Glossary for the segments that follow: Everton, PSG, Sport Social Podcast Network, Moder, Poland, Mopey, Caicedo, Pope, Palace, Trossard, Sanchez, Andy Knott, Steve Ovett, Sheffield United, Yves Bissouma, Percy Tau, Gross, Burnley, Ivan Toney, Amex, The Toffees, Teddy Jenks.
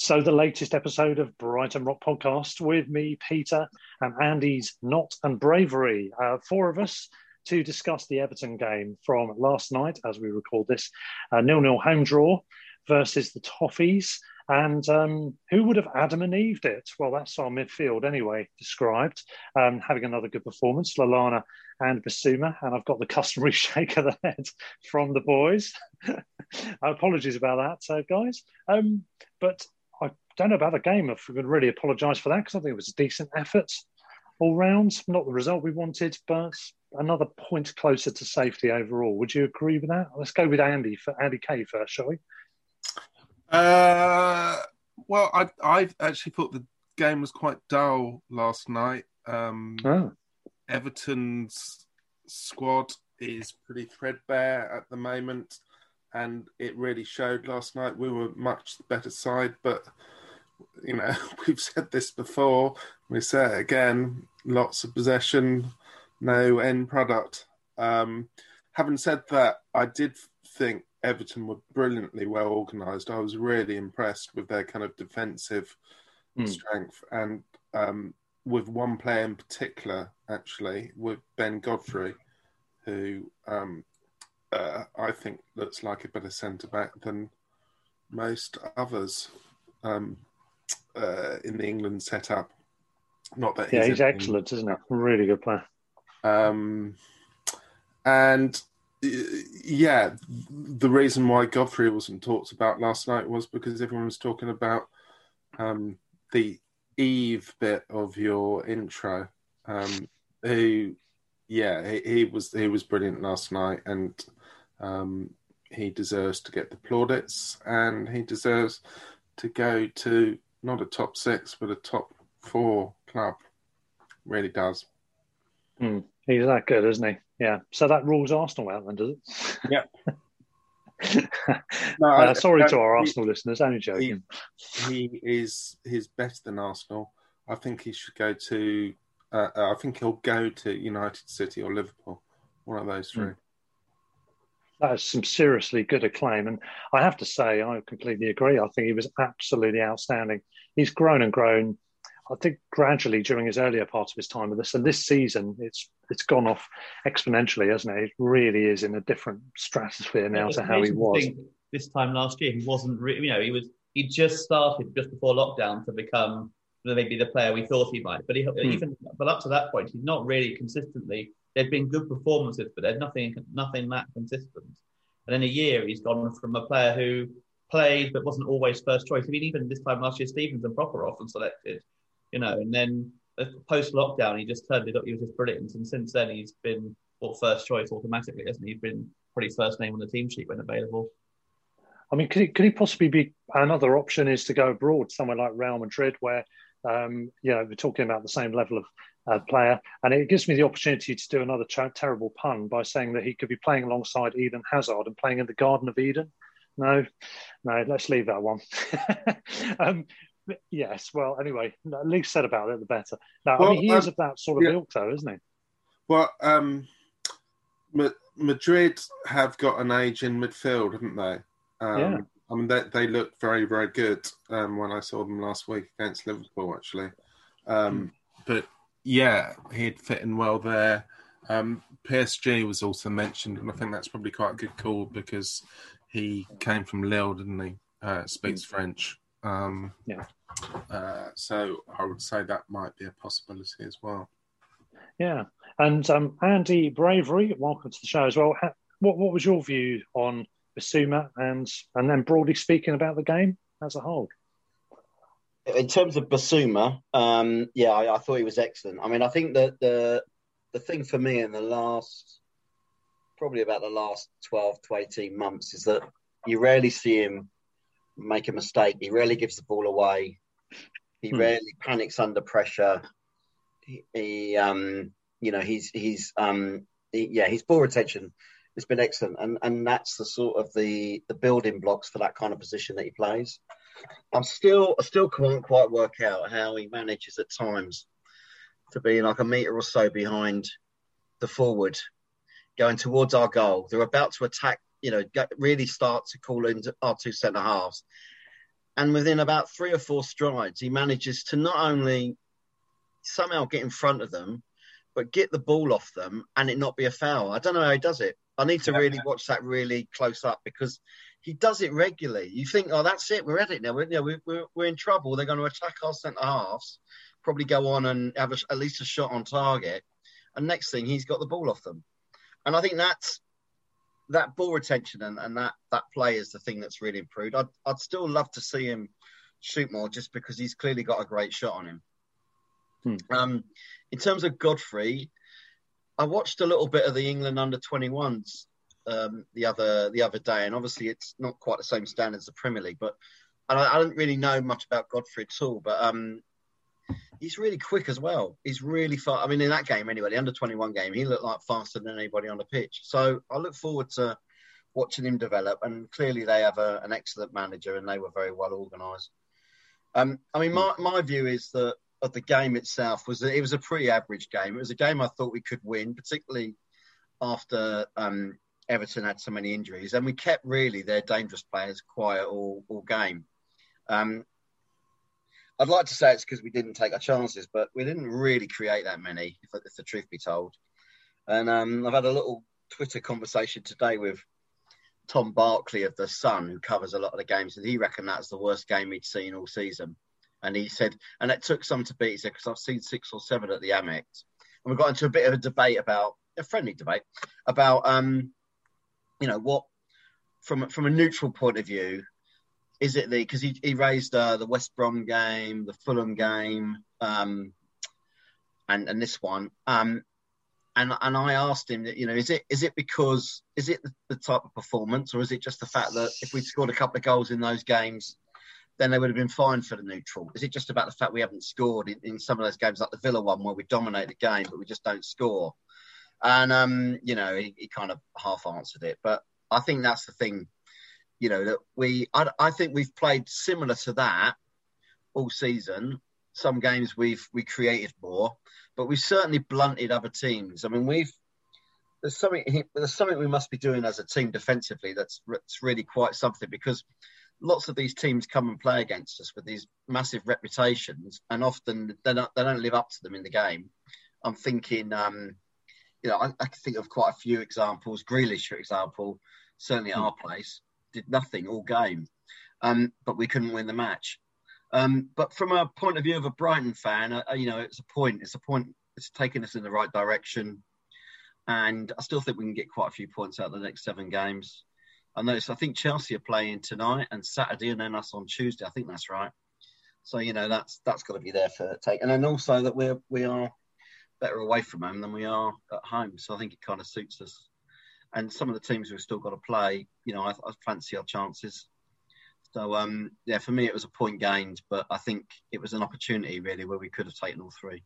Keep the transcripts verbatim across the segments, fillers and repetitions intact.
So the latest episode of Brighton Rock Podcast with me, Peter, and Andy's Knot and Bravery. Uh, four of us to discuss the Everton game from last night, as we record this, uh, nil-nil home draw versus the Toffees. And um, who would have Adam and Eve'd it? Well, that's our midfield anyway, described. Um, having another good performance, Lallana and Bissouma. And I've got the customary shake of the head from the boys. Apologies about that, uh, guys. Um, but... Don't know about the game. I would really apologise for that because I think it was a decent effort all round. Not the result we wanted, but another point closer to safety overall. Would you agree with that? Let's go with Andy for Andy Kay first, shall we? Uh, well, I, I actually thought the game was quite dull last night. Um, oh. Everton's squad is pretty threadbare at the moment, and it really showed last night. We were much the better side, but. You know, we've said this before, we say it again, lots of possession, no end product. Um, having said that, I did think Everton were brilliantly well organised. I was really impressed with their kind of defensive mm. strength and um, with one player in particular, actually, with Ben Godfrey, who um, uh, I think looks like a better centre-back than most others. Um Uh, in the England setup, not that yeah, he's, he's excellent, isn't he? Really good player. Um, and uh, yeah, the reason why Godfrey wasn't talked about last night was because everyone was talking about um, the Eve bit of your intro. Um, who, yeah, he, he was he was brilliant last night, and um, he deserves to get the plaudits, and he deserves to go to. Not a top six, but a top four club. Really does. Mm, he's that good, isn't he? Yeah. So that rules Arsenal out then, does it? Yeah. no, uh, sorry no, to our Arsenal he, listeners, only joking. He, he is he's better than Arsenal. I think he should go to... Uh, I think he'll go to United, City or Liverpool. One of those three. Mm. That is some seriously good acclaim. And I have to say, I completely agree. I think he was absolutely outstanding. He's grown and grown, I think, gradually during his earlier part of his time with us. And this season, it's it's gone off exponentially, hasn't it? It really is in a different stratosphere now to how he was. This time last year, he wasn't really, you know, he was, he just started just before lockdown to become maybe the player we thought he might. But he, hmm. even but up to that point, he's not really consistently. There'd been good performances, but there's nothing nothing that consistent. And in a year, he's gone from a player who played but wasn't always first choice. I mean, even this time last year, Stevens and Proper were often selected, you know. And then post-lockdown, he just turned it up. He was just brilliant. And since then, he's been well, first choice automatically, hasn't he? He's been probably first name on the team sheet when available. I mean, could he, could he possibly be... Another option is to go abroad, somewhere like Real Madrid, where, um, you know, we're talking about the same level of... Uh, player, and it gives me the opportunity to do another ter- terrible pun by saying that he could be playing alongside Eden Hazard and playing in the Garden of Eden. No, no, let's leave that one. um, yes, well, anyway, at least said about it, the better. Now, well, I mean, he um, is of that sort of yeah. ilk, though, isn't he? Well, um, Ma- Madrid have got an age in midfield, haven't they? Um, yeah. I mean, they, they look very, very good um, when I saw them last week against Liverpool, actually. Um, but Yeah, he'd fit in well there. Um, P S G was also mentioned, and I think that's probably quite a good call because he came from Lille, didn't he? Uh, speaks French. Um, yeah. Uh, so I would say that might be a possibility as well. Yeah. And um, Andy Bravery, welcome to the show as well. Ha- what what was your view on Bissouma and, and then broadly speaking about the game as a whole? In terms of Bissouma, um, yeah, I, I thought he was excellent. I mean, I think that the the thing for me in the last, probably about the last twelve to eighteen months is that you rarely see him make a mistake. He rarely gives the ball away. He hmm. rarely panics under pressure. He, he um, you know, he's he's um, he, yeah, his ball retention has been excellent, and and that's the sort of the the building blocks for that kind of position that he plays. I'm still I still can't quite work out how he manages at times to be like a metre or so behind the forward, going towards our goal. They're about to attack, you know, really start to call into our two centre-halves. And within about three or four strides, he manages to not only somehow get in front of them, but get the ball off them and it not be a foul. I don't know how he does it. I need to really watch that really close up, because he does it regularly. You think, oh, that's it, we're at it now. We're, you know, we're, we're in trouble. They're going to attack our centre-halves, probably go on and have a, at least a shot on target. And next thing, he's got the ball off them. And I think that's, that ball retention and, and that, that play is the thing that's really improved. I'd, I'd still love to see him shoot more, just because he's clearly got a great shot on him. Hmm. Um, in terms of Godfrey, I watched a little bit of the England under twenty-ones um, the other the other day, and obviously it's not quite the same standard as the Premier League, but and I, I don't really know much about Godfrey at all, but um, he's really quick as well. He's really fast. I mean, in that game anyway, the under twenty-one game, he looked like faster than anybody on the pitch. So I look forward to watching him develop, and clearly they have a, an excellent manager and they were very well organised. Um, I mean, my, my view is that of the game itself was that it was a pretty average game. It was a game I thought we could win, particularly after um, Everton had so many injuries, and we kept really their dangerous players quiet all, all game. Um, I'd like to say it's because we didn't take our chances, but we didn't really create that many, if, if the truth be told. And um, I've had a little Twitter conversation today with Tom Barclay of The Sun, who covers a lot of the games, and he reckoned that's the worst game he'd seen all season. And he said, and it took some to beat, he said, because I've seen six or seven at the Amex. And we got into a bit of a debate about, a friendly debate, about, um, you know, what, from from a neutral point of view, is it the, because he, he raised uh, the West Brom game, the Fulham game, um, and and this one. Um, and and I asked him, that, you know, is it is it because, is it the, the type of performance, or is it just the fact that if we'd scored a couple of goals in those games, then they would have been fine for the neutral? Is it just about the fact we haven't scored in, in some of those games, like the Villa one, where we dominate the game, but we just don't score? And, um, you know, he, he kind of half answered it. But I think that's the thing, you know, that we, I, I think we've played similar to that all season. Some games we've we created more, but we've certainly blunted other teams. I mean, we've, there's something, there's something we must be doing as a team defensively that's, that's really quite something, because lots of these teams come and play against us with these massive reputations, and often they don't, they don't live up to them in the game. I'm thinking, um, you know, I, I can think of quite a few examples. Grealish, for example, certainly at our place, did nothing all game, um, but we couldn't win the match. Um, but from a point of view of a Brighton fan, uh, you know, it's a point. It's a point. It's taking us in the right direction, and I still think we can get quite a few points out of the next seven games. I noticed, I think Chelsea are playing tonight and Saturday, and then us on Tuesday. I think that's right. So, you know, that's that's got to be there for take. And then also that we're, we are better away from home than we are at home. So I think it kind of suits us. And some of the teams we've still got to play, you know, I, I fancy our chances. So, um, yeah, for me, it was a point gained, but I think it was an opportunity, really, where we could have taken all three.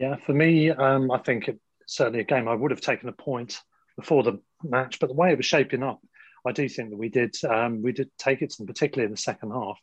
Yeah, for me, um, I think it's certainly a game I would have taken a point before the match, but the way it was shaping up, I do think that we did um, we did take it, and particularly in the second half.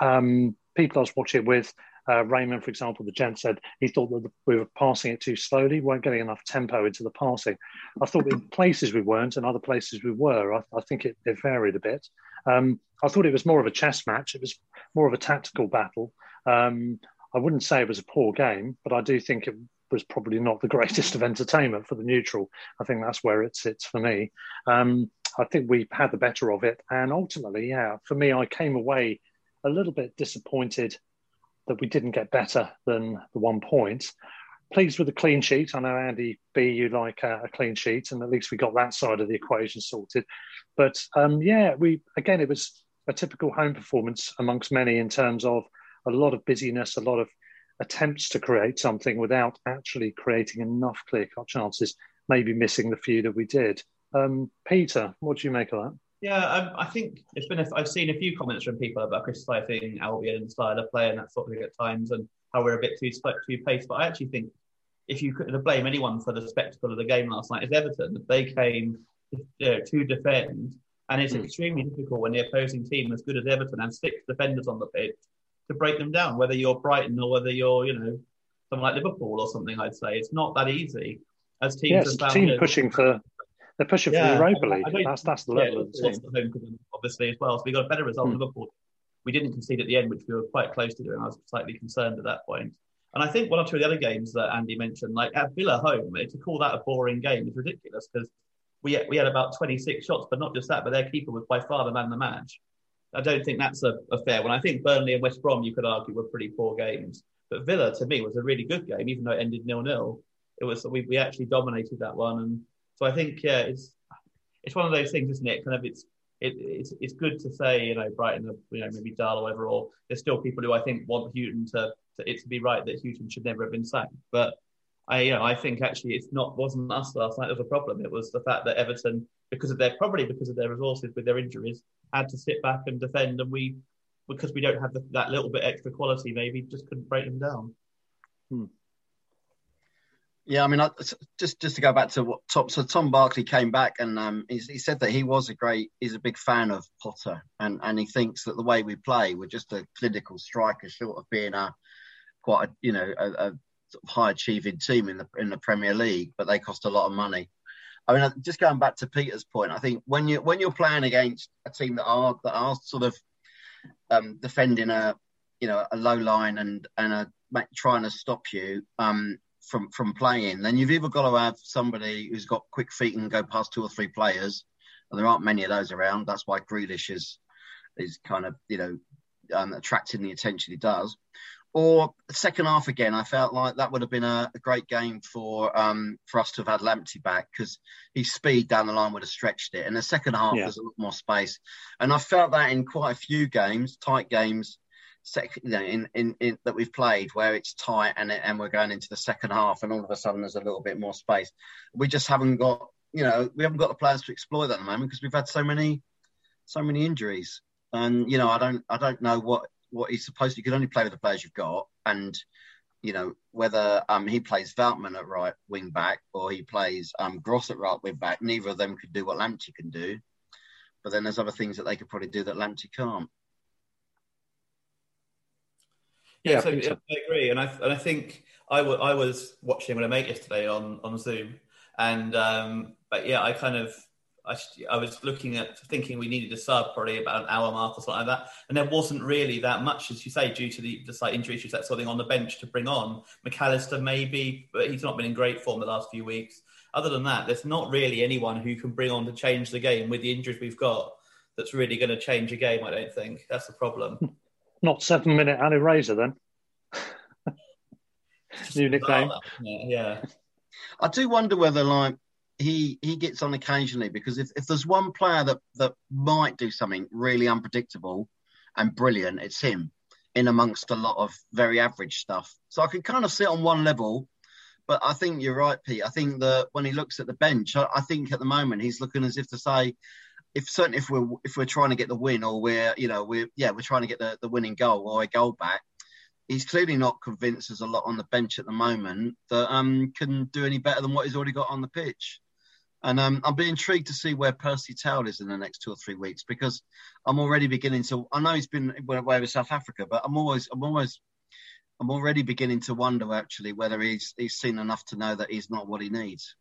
Um, people I was watching with, uh, Raymond, for example, the gent said he thought that we were passing it too slowly, weren't getting enough tempo into the passing. I thought in places we weren't, and other places we were. I, I think it, it varied a bit. Um, I thought it was more of a chess match. It was more of a tactical battle. Um, I wouldn't say it was a poor game, but I do think it was probably not the greatest of entertainment for the neutral. I think that's where it sits for me. Um, I think we had the better of it. And ultimately, yeah, for me, I came away a little bit disappointed that we didn't get better than the one point. Pleased with the clean sheet. I know, Andy B, you like a, a clean sheet, and at least we got that side of the equation sorted. But um, yeah, we again, it was a typical home performance amongst many in terms of a lot of busyness, a lot of attempts to create something without actually creating enough clear-cut chances, maybe missing the few that we did. Um, Peter, what do you make of that? Yeah, um, I think it's been. A, I've seen a few comments from people about criticising Albion style of play and that sort of thing at times, and how we're a bit too too paced. But I actually think if you could blame anyone for the spectacle of the game last night, it's Everton. They came you know, to defend, and it's mm. extremely difficult when the opposing team as good as Everton and six defenders on the pitch to break them down. Whether you're Brighton or whether you're you know someone like Liverpool or something, I'd say it's not that easy. As teams, yeah, it's the team it, pushing for. They're pushing yeah. for the Europa League. That's, that's the level yeah, of the team. Home, obviously, as well. So we got a better result than mm. Liverpool. We didn't concede at the end, which we were quite close to doing. I was slightly concerned at that point. And I think one or two of the other games that Andy mentioned, like at Villa home, to call that a boring game is ridiculous because we, we had about twenty-six shots, but not just that, but their keeper was by far the man of the match. I don't think that's a, a fair one. I think Burnley and West Brom, you could argue, were pretty poor games. But Villa, to me, was a really good game, even though it ended nil-nil. It was we, we actually dominated that one. And so I think yeah, it's it's one of those things, isn't it? Kind of it's it, it's it's good to say you know Brighton, you know maybe dull or whatever. Or there's still people who I think want Houghton to, to it to be right that Houghton should never have been sacked. But I you know I think actually it's not wasn't us last night that was a problem. It was the fact that Everton, because of their probably because of their resources with their injuries, had to sit back and defend, and we because we don't have the, that little bit extra quality maybe just couldn't break them down. Hmm. Yeah, I mean, I, just just to go back to what Tom, so Tom Barclay came back and um, he, he said that he was a great, he's a big fan of Potter, and, and he thinks that the way we play, we're just a clinical striker short of being a quite a, you know a, a sort of high achieving team in the in the Premier League, but they cost a lot of money. I mean, just going back to Peter's point, I think when you when you're playing against a team that are that are sort of um, defending a you know a low line and and a, trying to stop you. Um, From from playing, then you've either got to have somebody who's got quick feet and go past two or three players, and there aren't many of those around. That's why Grealish is is kind of you know um, attracting the attention he does. Or second half again, I felt like that would have been a, a great game for um, for us to have had Lamptey back because his speed down the line would have stretched it. And the second half yeah. there's a lot more space, and I felt that in quite a few games, tight games. Sec, you know, in, in, in that we've played where it's tight and and we're going into the second half and all of a sudden there's a little bit more space. We just haven't got, you know, we haven't got the players to exploit that at the moment because we've had so many, so many injuries. And you know, I don't, I don't know what what he's supposed to. You can only play with the players you've got, and you know whether um he plays Veltman at right wing back or he plays um Gross at right wing back. Neither of them could do what Lamptey can do, but then there's other things that they could probably do that Lamptey can't. Yeah, so, I, so. I agree, and I and I think I, w- I was watching with a mate yesterday on, on Zoom, and um, but yeah, I kind of I, I was looking at thinking we needed a sub probably about an hour mark or something like that, and there wasn't really that much, as you say, due to the just like injury issues that sort of thing on the bench to bring on McAllister maybe, but he's not been in great form the last few weeks. Other than that, there's not really anyone who can bring on to change the game with the injuries we've got. That's really going to change a game, I don't think. That's the problem. Not seven minute Ali Razor, then. New nickname. Yeah. I do wonder whether, like, he he gets on occasionally because if, if there's one player that, that might do something really unpredictable and brilliant, it's him in amongst a lot of very average stuff. So I can kind of sit on one level, but I think you're right, Pete. I think that when he looks at the bench, I, I think at the moment he's looking as if to say, If certainly if we're if we're trying to get the win or we're you know we're yeah we're trying to get the, the winning goal or a goal back, he's clearly not convinced there's a lot on the bench at the moment that um can do any better than what he's already got on the pitch, and um I'll be intrigued to see where Percy Tau is in the next two or three weeks because I'm already beginning to I know he's been away with South Africa but I'm always I'm always I'm already beginning to wonder actually whether he's he's seen enough to know that he's not what he needs.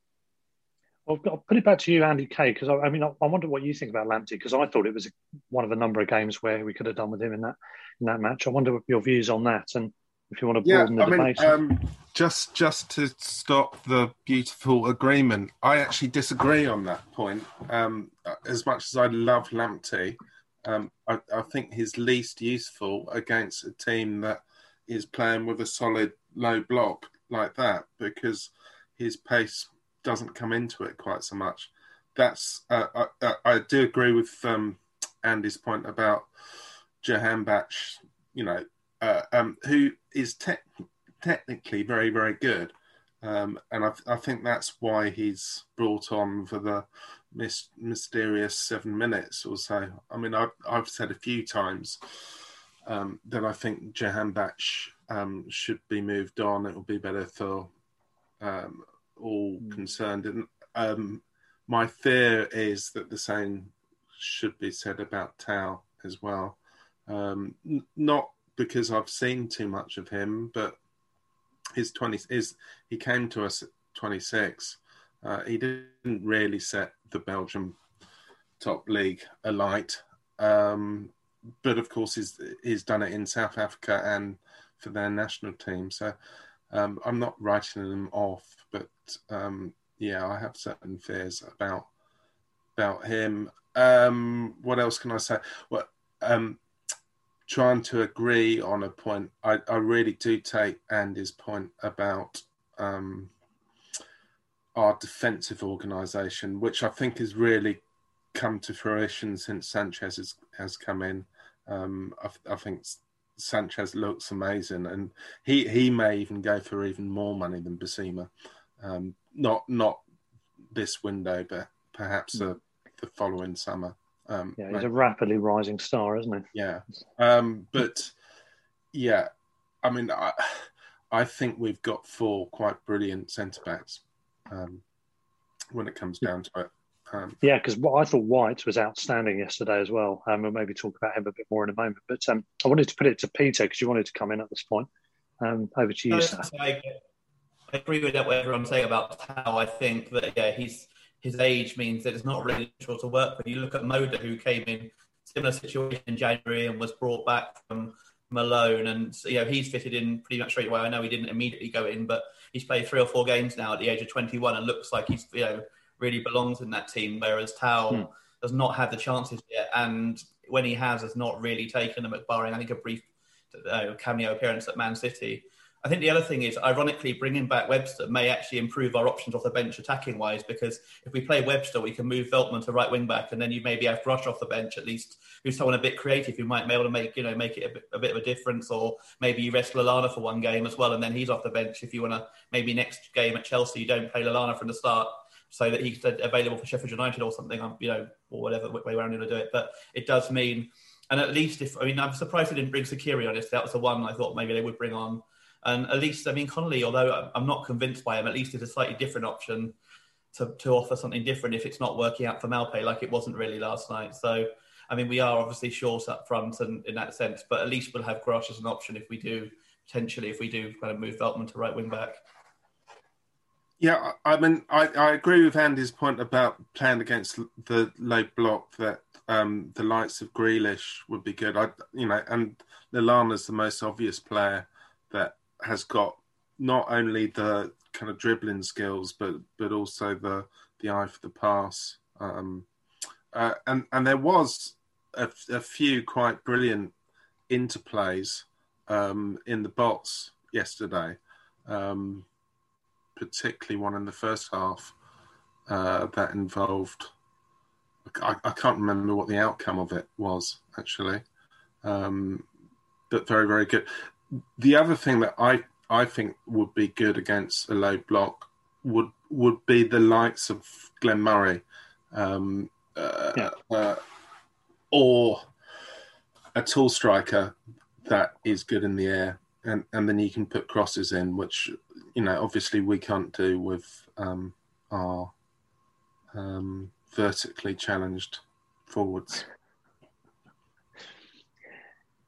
I'll put it back to you, Andy Kay, because I, I mean, I, I wonder what you think about Lamptey, because I thought it was one of a number of games where we could have done with him in that in that match. I wonder what your views on that, and if you want to yeah, broaden the I debate. Mean, um, just just to stop the beautiful agreement, I actually disagree on that point. Um, as much as I love Lamptey, um, I, I think he's least useful against a team that is playing with a solid low block like that, because his pace doesn't come into it quite so much. That's uh, I, I, I do agree with um, Andy's point about Johan Bach, you know, uh, um, who is te- technically very, very good, um, and I, I think that's why he's brought on for the mis- mysterious seven minutes or so. I mean, I've, I've said a few times um, that I think Jahan Batch um, should be moved on. It will be better for um, all mm. concerned. And um, my fear is that the same should be said about Tao as well. Um, n- not because I've seen too much of him, but his twenty is he came to us at twenty-six. Uh, he didn't really set the Belgium top league alight, um, but of course he's he's done it in South Africa and for their national team. So um, I'm not writing them off, but um, yeah, I have certain fears about about him. Um, what else can I say? Well, um, trying to agree on a point, I, I really do take Andy's point about um, our defensive organisation, which I think has really come to fruition since Sanchez has, has come in. Um, I, I think Sanchez looks amazing, and he, he may even go for even more money than Bissouma. Um, not not this window, but perhaps mm. a, the following summer. Um, yeah, he's right. a rapidly rising star, isn't he? Yeah, um, but yeah, I mean, I, I think we've got four quite brilliant centre backs um, when it comes down to it. Um, yeah, because I thought White was outstanding yesterday as well, and um, we'll maybe talk about him a bit more in a moment. But um, I wanted to put it to Peter because you wanted to come in at this point. Um, over to you, no, Sam. I agree with what everyone's saying about how I think that yeah he's. His age means that it's not really natural to work with. You look at Moder, who came in similar situation in January and was brought back from Malone, and you know he's fitted in pretty much straight away. I know he didn't immediately go in, but he's played three or four games now at the age of twenty-one and looks like he's you know really belongs in that team. Whereas Tao hmm. does not have the chances yet, and when he has, has not really taken them. At barring, I think, a brief uh, cameo appearance at Man City. I think the other thing is, ironically, bringing back Webster may actually improve our options off the bench attacking-wise, because if we play Webster, we can move Veltman to right wing-back, and then you maybe have Gross off the bench, at least, who's someone a bit creative, who might be able to make you know make it a bit, a bit of a difference, or maybe you rest Lallana for one game as well, and then he's off the bench if you want to, maybe next game at Chelsea, you don't play Lallana from the start, so that he's available for Sheffield United or something, you know, or whatever way we're going to do it. But it does mean, and at least if, I mean, I'm surprised they didn't bring Sakiri on. That was the one I thought maybe they would bring on. And at least, I mean, Connolly, although I'm not convinced by him, at least it's a slightly different option to, to offer something different if it's not working out for Malpay, like it wasn't really last night. So, I mean, we are obviously short up front and in that sense, but at least we'll have Grosh as an option if we do, potentially, if we do kind of move Veltman to right wing back. Yeah, I mean, I, I agree with Andy's point about playing against the low block, that um, the likes of Grealish would be good. I, you know, and Lallana's the most obvious player that has got not only the kind of dribbling skills, but but also the the eye for the pass. Um, uh, and, and there was a, a few quite brilliant interplays um, in the box yesterday, um, particularly one in the first half uh, that involved... I, I can't remember what the outcome of it was, actually. Um, but very, very good. The other thing that I, I think would be good against a low block would would be the likes of Glenn Murray, um, uh, yeah. uh, or a tall striker that is good in the air, and, and then you can put crosses in, which you know obviously we can't do with um, our um, vertically challenged forwards.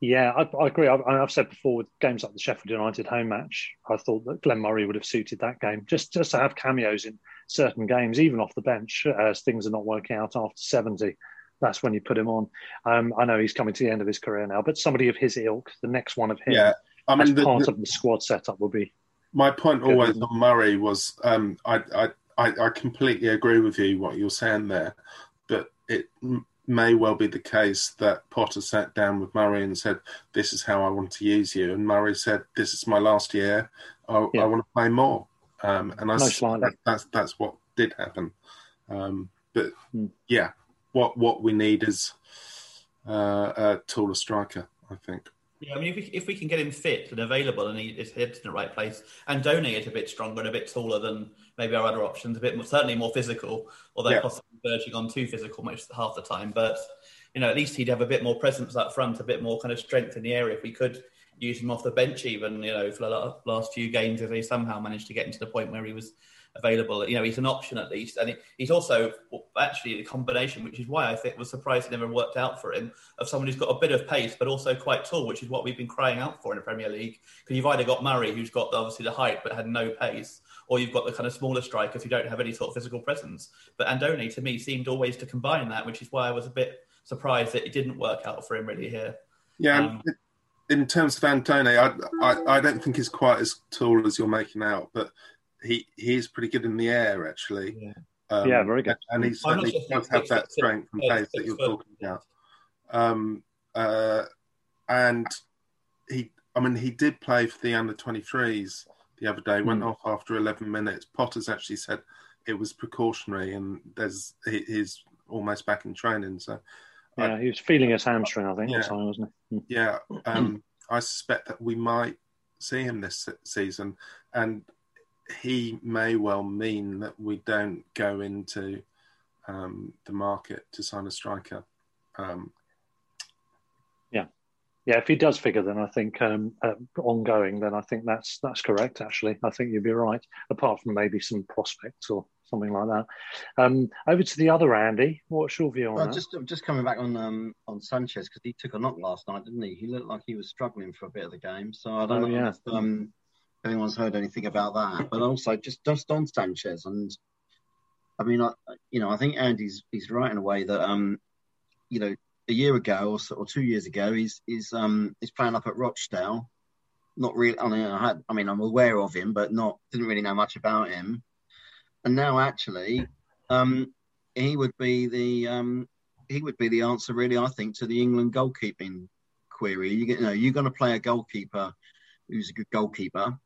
Yeah, I, I agree. I've, I've said before with games like the Sheffield United home match, I thought that Glenn Murray would have suited that game. Just just to have cameos in certain games, even off the bench, as things are not working out after seventy, that's when you put him on. Um, I know he's coming to the end of his career now, but somebody of his ilk, the next one of him, yeah, I mean, as the, part the, of the squad setup will be... My point good. always on Murray was, um, I, I, I, I completely agree with you, what you're saying there, but it... may well be the case that Potter sat down with Murray and said, this is how I want to use you. And Murray said, this is my last year. I, yeah. I want to play more. Um, and I that, that's that's what did happen. Um, but, mm. yeah, what what we need is uh, a taller striker, I think. Yeah, I mean, if we, if we can get him fit and available and he is hit in the right place, and Donny is a bit stronger and a bit taller than maybe our other options, a bit more, certainly more physical, although yeah. possibly verging on too physical most half the time. But, you know, at least he'd have a bit more presence up front, a bit more kind of strength in the area if we could use him off the bench even, you know, for the last few games if they somehow managed to get him to the point where he was available. You know, he's an option at least. And he's also actually the combination, which is why I think was surprised it never worked out for him, of someone who's got a bit of pace but also quite tall, which is what we've been crying out for in the Premier League. Because you've either got Murray, who's got obviously the height but had no pace, or you've got the kind of smaller striker if you don't have any sort of physical presence. But Andoni, to me, seemed always to combine that, which is why I was a bit surprised that it didn't work out for him really here. Yeah, um, in terms of Andoni, I, I, I don't think he's quite as tall as you're making out, but He he is pretty good in the air, actually. Yeah, um, yeah very good. And, and he certainly sure does have that strength and pace that you're talking about. Um, uh, and he, I mean, he did play for the under twenty-threes the other day. Mm. Went off after eleven minutes. Potter's actually said it was precautionary, and there's he, he's almost back in training. So yeah, I, he was feeling his hamstring, I think, yeah, or something, wasn't he? Yeah, um, I suspect that we might see him this season, and he may well mean that we don't go into um, the market to sign a striker. Um, yeah, yeah. If he does figure, then I think um, uh, ongoing, then I think that's that's correct. Actually, I think you'd be right. Apart from maybe some prospects or something like that. Um, over to the other Andy. What's your view on well, that? Just just coming back on um, on Sanchez, because he took a knock last night, didn't he? He looked like he was struggling for a bit of the game. So I don't oh, know. Yeah. If, um, anyone's heard anything about that, but also just just on Sanchez, and I mean, I, you know, I think Andy's he's right in a way that um, you know, a year ago or, so, or two years ago, he's he's um he's playing up at Rochdale, not really. I mean, I, had, I mean, I'm aware of him, but not didn't really know much about him, and now actually, um, he would be the um he would be the answer really, I think, to the England goalkeeping query. You get, you know, you're going to play a goalkeeper who's a good goalkeeper,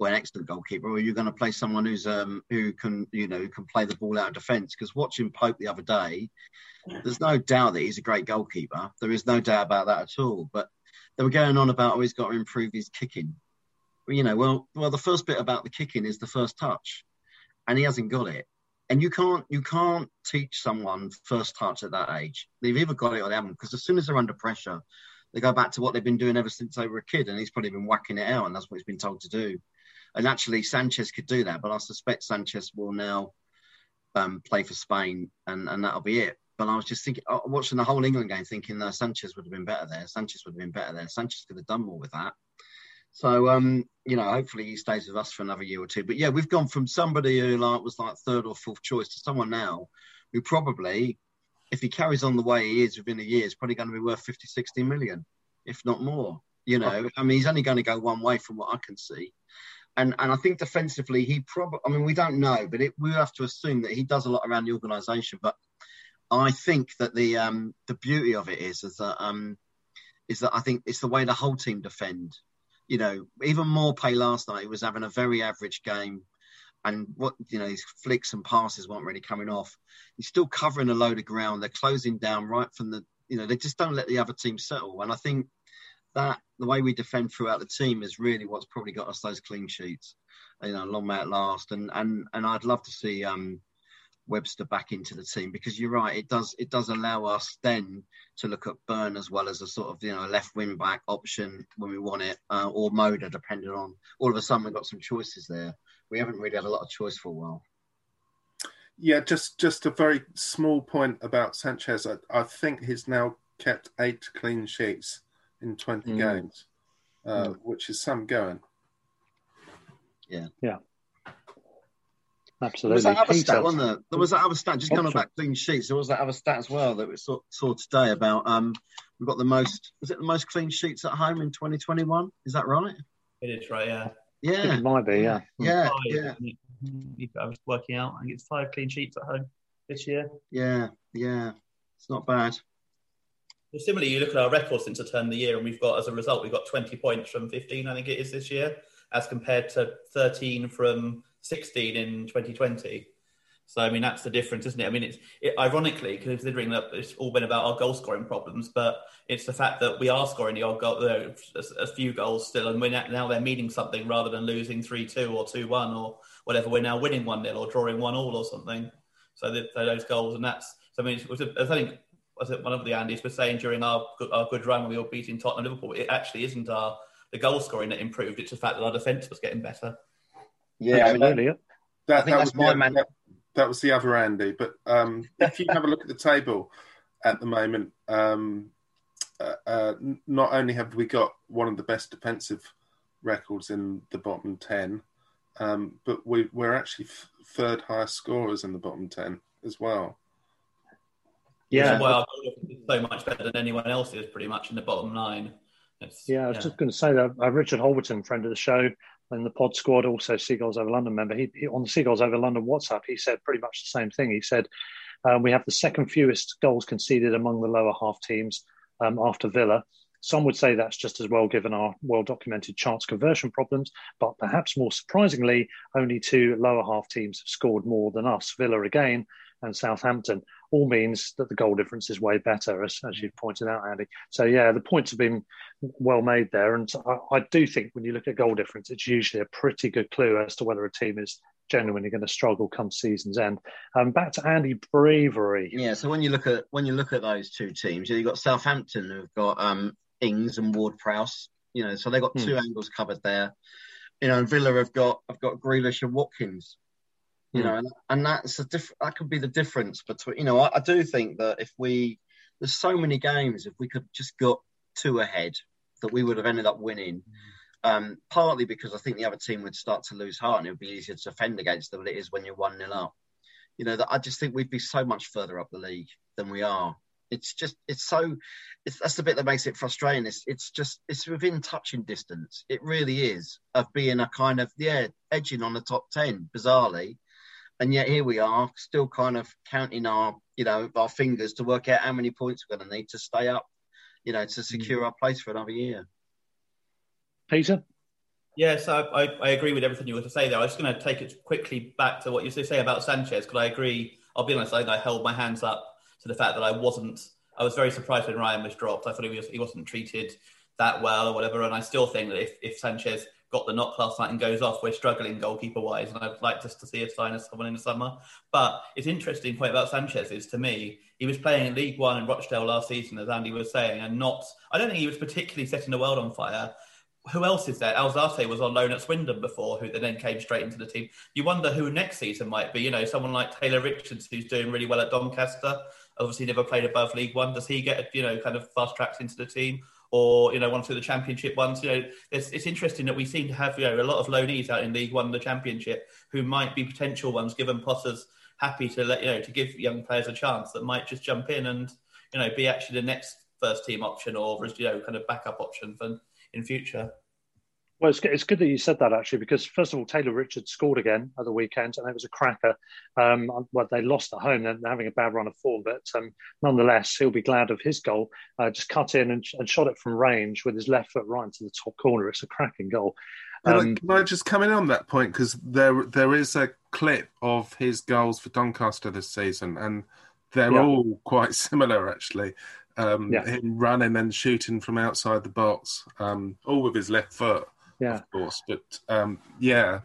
an excellent goalkeeper, or you're going to play someone who's um who can you know can play the ball out of defence. Because watching Pope the other day, there's no doubt that he's a great goalkeeper. There is no doubt about that at all. But they were going on about, oh, he's got to improve his kicking. But, you know, well, well, the first bit about the kicking is the first touch, and he hasn't got it. And you can't you can't teach someone first touch at that age. They've either got it or they haven't. Because as soon as they're under pressure, they go back to what they've been doing ever since they were a kid. And he's probably been whacking it out, and that's what he's been told to do. And actually, Sanchez could do that, but I suspect Sanchez will now um, play for Spain, and, and that'll be it. But I was just thinking, watching the whole England game, thinking that no, Sanchez would have been better there. Sanchez would have been better there. Sanchez could have done more with that. So, um, you know, hopefully he stays with us for another year or two. But yeah, we've gone from somebody who like was like third or fourth choice to someone now who probably, if he carries on the way he is within a year, is probably going to be worth fifty, sixty million, if not more. You know, I mean, he's only going to go one way from what I can see. And and I think defensively, he probably, I mean, we don't know, but it, we have to assume that he does a lot around the organisation. But I think that the um, the beauty of it is, is that um, is that I think it's the way the whole team defend. You know, even Morpay last night, he was having a very average game. And what, you know, his flicks and passes weren't really coming off. He's still covering a load of ground. They're closing down right from the, you know, they just don't let the other team settle. And I think that the way we defend throughout the team is really what's probably got us those clean sheets, you know, long may it last. And and and I'd love to see um, Webster back into the team, because you're right, it does it does allow us then to look at Byrne as well as a sort of, you know, left wing back option when we want it, uh, or Moder, depending on. All of a sudden we've got some choices there. We haven't really had a lot of choice for a while. Yeah, just just a very small point about Sanchez. I, I think he's now kept eight clean sheets in twenty mm. games, uh, mm. which is some going. Yeah, yeah, absolutely. Was that other stat, wasn't there? There was that other stat. Just coming back, clean sheets. There was that other stat as well that we saw, saw today about um, we've got the most. Was it the most clean sheets at home in twenty twenty-one? Is that right? It is right. Yeah. Yeah, it might be. Yeah. Yeah. Yeah. yeah. I was working out. I think it's five clean sheets at home this year. Yeah. Yeah. It's not bad. Well, similarly, you look at our record since the turn of the year, and we've got, as a result, we've got twenty points from fifteen, I think it is, this year, as compared to thirteen from sixteen in twenty twenty. So, I mean, that's the difference, isn't it? I mean, it's it, ironically, considering that it's all been about our goal-scoring problems, but it's the fact that we are scoring the odd goal, a, a few goals still, and we're not, now they're meaning something rather than losing three two or two one or whatever. We're now winning one nil or drawing one all or something. So the, those goals, and that's... So, I mean, it was a, I think was it one of the Andys was saying during our, our good run when we were beating Tottenham and Liverpool, it actually isn't our the goal-scoring that improved, it's the fact that our defence was getting better. Yeah, I mean, that, that, I think that that's was my... man. That, That was the other Andy. But um, if you have a look at the table at the moment, um, uh, uh, not only have we got one of the best defensive records in the bottom ten, um, but we, we're actually f- third highest scorers in the bottom ten as well. Yeah. Well, so much better than anyone else is pretty much in the bottom nine. It's, yeah, I was yeah. just going to say that uh, Richard Holberton, friend of the show, and the pod squad, also Seagulls Over London member, he, he, on the Seagulls Over London WhatsApp, he said pretty much the same thing. He said, uh, we have the second fewest goals conceded among the lower half teams um, after Villa. Some would say that's just as well given our well-documented chance conversion problems, but perhaps more surprisingly, only two lower half teams have scored more than us, Villa again and Southampton. All means that the goal difference is way better, as, as you've pointed out, Andy. So, yeah, the points have been well made there. And I, I do think when you look at goal difference, it's usually a pretty good clue as to whether a team is genuinely going to struggle come season's end. Um, back to Andy Bravery. Yeah, so when you look at when you look at those two teams, you've got Southampton who've got um, Ings and Ward-Prowse. You know, so they've got hmm. two angles covered there. You know, Villa have got, have got Grealish and Watkins. You know, and, and that's a diff- that could be the difference between, you know, I, I do think that if we, there's so many games, if we could just got two ahead, that we would have ended up winning. Um, partly because I think the other team would start to lose heart and it would be easier to defend against them than it is when you're one nil up. You know, that I just think we'd be so much further up the league than we are. It's just, it's so, it's, that's the bit that makes it frustrating. It's, it's just, it's within touching distance. It really is of being a kind of, yeah, edging on the top ten, bizarrely. And yet here we are, still kind of counting our, you know, our fingers to work out how many points we're going to need to stay up, you know, to secure our place for another year. Peter? Yes, I, I, I agree with everything you were to say there. I was just going to take it quickly back to what you say about Sanchez, because I agree. I'll be honest, I think I held my hands up to the fact that I wasn't, I was very surprised when Ryan was dropped. I thought he, was, he wasn't treated that well or whatever. And I still think that if, if Sanchez got the knock last night and goes off, we're struggling goalkeeper-wise, and I'd like just to see us sign as someone in the summer. But it's interesting point about Sanchez is, to me, he was playing in League One in Rochdale last season, as Andy was saying, and not... I don't think he was particularly setting the world on fire. Who else is there? Alzate was on loan at Swindon before, who then came straight into the team. You wonder who next season might be. You know, someone like Taylor Richards, who's doing really well at Doncaster, obviously never played above League One. Does he get, you know, kind of fast-tracked into the team? Or, you know, one through the Championship ones. You know, it's, it's interesting that we seem to have, you know, a lot of loanees out in League One and the Championship who might be potential ones, given Potter's happy to let, you know, to give young players a chance that might just jump in and, you know, be actually the next first team option or, you know, kind of backup option for in future. Well, it's good, it's good that you said that, actually, because, first of all, Taylor Richards scored again at the weekend, and it was a cracker. Um, well, they lost at home. They're having a bad run of form, but um, nonetheless, he'll be glad of his goal. Uh, just cut in and, and shot it from range with his left foot right into the top corner. It's a cracking goal. Um, Can I just come in on that point? Because there, there is a clip of his goals for Doncaster this season, and they're yeah. all quite similar, actually. Um, yeah. Him running and shooting from outside the box, um, all with his left foot. Yeah, of course, but um, yeah,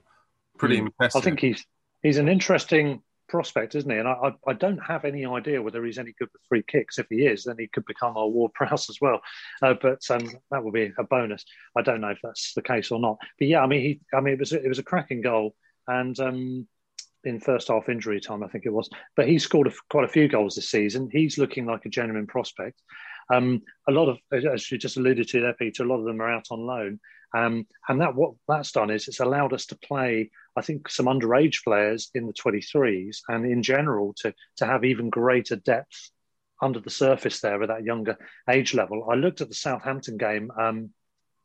pretty impressive. I think he's he's an interesting prospect, isn't he? And I, I don't have any idea whether he's any good with free kicks. If he is, then he could become our Ward-Prowse as well. Uh, but um, that would be a bonus. I don't know if that's the case or not. But yeah, I mean, he, I mean, it was it was a cracking goal, and um, in first half injury time, I think it was. But he scored a, quite a few goals this season. He's looking like a genuine prospect. Um, a lot of, as you just alluded to there, Peter, a lot of them are out on loan. Um, and that what that's done is it's allowed us to play, I think, some underage players in the twenty-threes and in general to to have even greater depth under the surface there with that younger age level. I looked at the Southampton game um,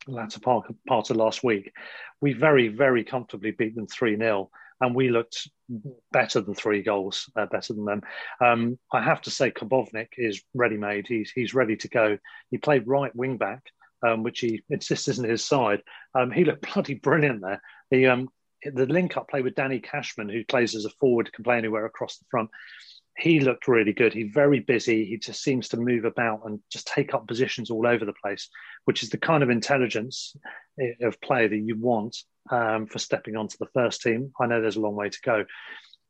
latter part, part of last week. We very, very comfortably beat them three nil. And we looked better than three goals, uh, better than them. Um, I have to say Kubovnik is ready-made. He's, he's ready to go. He played right wing-back, um, which he insists isn't his side. Um, he looked bloody brilliant there. He um, the link-up play with Danny Cashman, who plays as a forward, can play anywhere across the front. He looked really good. He's very busy. He just seems to move about and just take up positions all over the place, which is the kind of intelligence of play that you want um, for stepping onto the first team. I know there's a long way to go,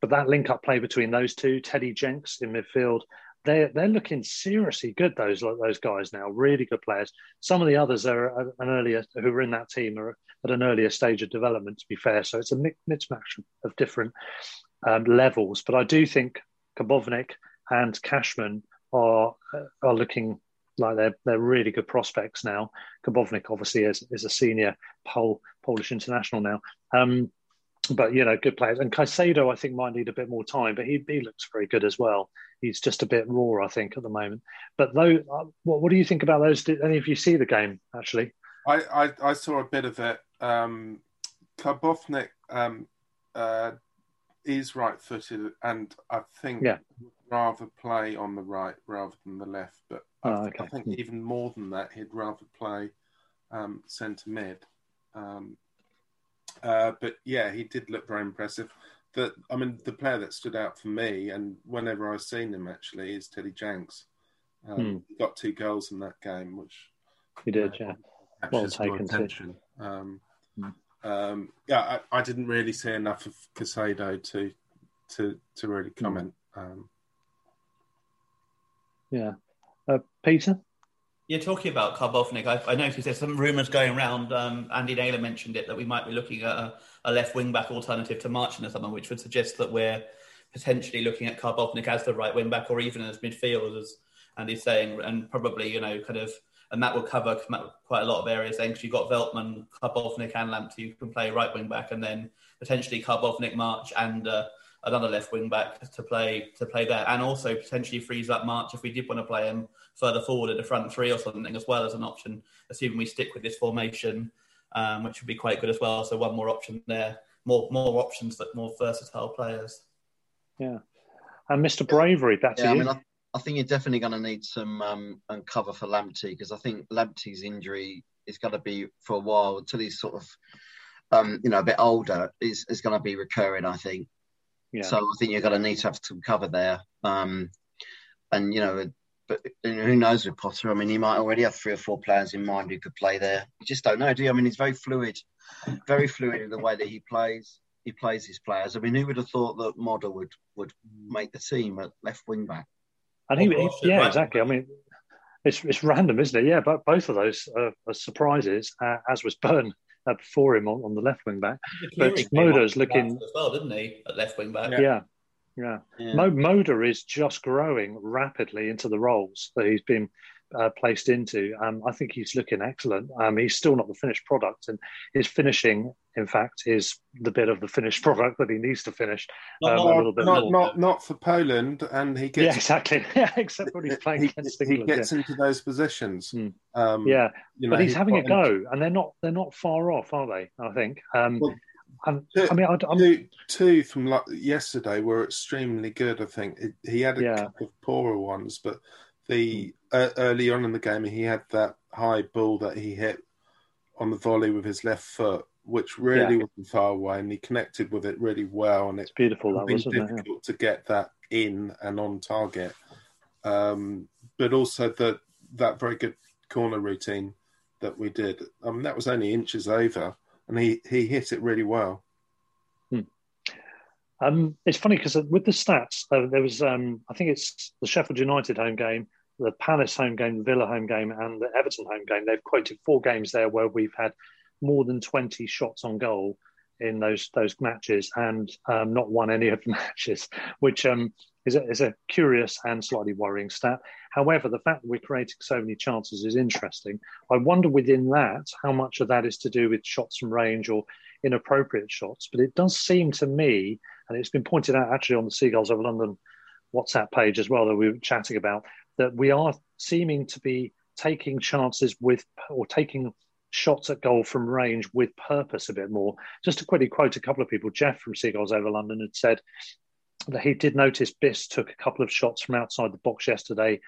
but that link-up play between those two, Teddy Jenks in midfield, they're, they're looking seriously good, those those guys now, really good players. Some of the others are at an earlier who were in that team are at an earlier stage of development, to be fair. So it's a mismatch of different um, levels. But I do think Kubovnik and Cashman are are looking like they're they're really good prospects now. Kubovnik obviously is is a senior Pol, Polish international now. Um, But, you know, good players. And Caicedo, I think, might need a bit more time, but he, he looks very good as well. He's just a bit raw, I think, at the moment. But though, what, what do you think about those? Did any of you see the game, actually? I, I, I saw a bit of it. Um, Kubovnik um, uh, is right-footed, and I think yeah. would rather play on the right rather than the left. But I, oh, okay. I think yeah. even more than that, he'd rather play um, centre-mid. Um Uh, but yeah, he did look very impressive. The, I mean, the player that stood out for me, and whenever I've seen him actually, is Teddy Jenks. Um, mm. He got two goals in that game, which he did. Uh, yeah, well taken. Attention. Um, mm. um, yeah, I, I didn't really see enough of Caicedo to to to really comment. Mm. Um, yeah, uh, Peter. You're talking about Kubovnik. I, I noticed there's some rumours going around. Um, Andy Naylor mentioned it, that we might be looking at a, a left wing-back alternative to March in the summer, which would suggest that we're potentially looking at Kubovnik as the right wing-back or even as midfield, as Andy's saying, and probably, you know, kind of, and that will cover quite a lot of areas then, because you've got Veltman, Kubovnik and Lamptey who can play right wing-back, and then potentially Kubovnik, March and uh, another left wing-back to play to play there, and also potentially frees up March if we did want to play him further forward at the front three or something as well as an option, assuming we stick with this formation, um, which would be quite good as well. So one more option there, more more options for more versatile players. Yeah. And Mister Bravery, back yeah, to you. I mean, I, I think you're definitely going to need some um, cover for Lamptey, because I think Lamptey's injury is going to be for a while, until he's sort of, um, you know, a bit older, is is going to be recurring, I think. Yeah. So I think you're going to need to have some cover there. Um, and, you know, but who knows with Potter? I mean, he might already have three or four players in mind who could play there. You just don't know, do you? I mean, he's very fluid, very fluid in the way that he plays. He plays his players. I mean, who would have thought that Moder would, would make the team at left wing back? And he, he yeah, right. exactly. I mean, it's it's random, isn't it? Yeah, but both of those are, are surprises, uh, as was Byrne uh, before him on, on the left wing back. But Moder's looking as well, didn't he, at left wing back? Yeah. yeah. Yeah, yeah. Moder is just growing rapidly into the roles that he's been uh, placed into. Um, I think he's looking excellent. Um, he's still not the finished product, and his finishing, in fact, is the bit of the finished product that he needs to finish um, not, a little bit not, more. Not, not for Poland, and he gets yeah, exactly. Yeah, except when he's playing he, against England, he gets yeah. into those positions. Mm. Um, yeah, you know, but he's, he's having a go, into... and they're not they're not far off, are they? I think. Um, well, Um, two, I mean, I, two, two from like yesterday were extremely good. I think it, he had a yeah. couple of poorer ones, but the uh, early on in the game he had that high ball that he hit on the volley with his left foot, which really yeah. wasn't far away, and he connected with it really well. And it's it, beautiful. That was difficult yeah. to get that in and on target, um, but also the that very good corner routine that we did. I mean, that was only inches over. And he, he hit it really well. Hmm. Um, it's funny because with the stats, uh, there was, um, I think it's the Sheffield United home game, the Palace home game, the Villa home game, and the Everton home game. They've quoted four games there where we've had more than twenty shots on goal in those those matches and um, not won any of the matches, which um, is, a, is a curious and slightly worrying stat. However, the fact that we're creating so many chances is interesting. I wonder within that how much of that is to do with shots from range or inappropriate shots. But it does seem to me, and it's been pointed out actually on the Seagulls of London WhatsApp page as well that we were chatting about, that we are seeming to be taking chances with or taking shots at goal from range with purpose a bit more. Just to quickly quote a couple of people, Jeff from Seagulls over London had said that he did notice Biss took a couple of shots from outside the box yesterday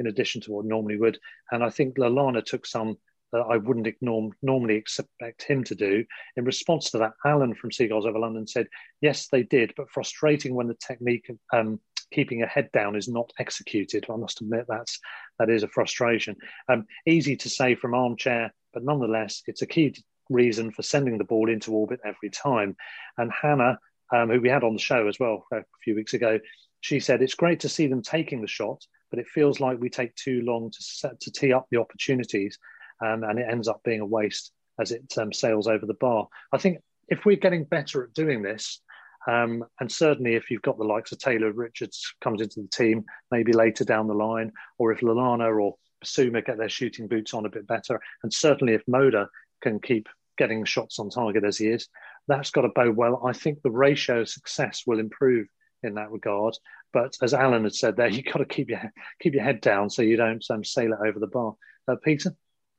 in addition to what normally would. And I think Lallana took some that I wouldn't norm- normally expect him to do. In response to that, Alan from Seagulls Over London said, yes, they did, but frustrating when the technique of um, keeping a head down is not executed. I must admit that's, that is a frustration. Um, easy to say from armchair, but nonetheless, it's a key reason for sending the ball into orbit every time. And Hannah, um, who we had on the show as well a few weeks ago, she said, it's great to see them taking the shot, but it feels like we take too long to set, to tee up the opportunities, um, and it ends up being a waste as it um, sails over the bar. I think if we're getting better at doing this, um, and certainly if you've got the likes of Taylor Richards comes into the team, maybe later down the line, or if Lallana or Bissouma get their shooting boots on a bit better, and certainly if Moder can keep getting shots on target as he is, that's got to bode well. I think the ratio of success will improve in that regard. But as Alan had said there, you've got to keep your keep your head down so you don't um, sail it over the bar. Uh, Peter?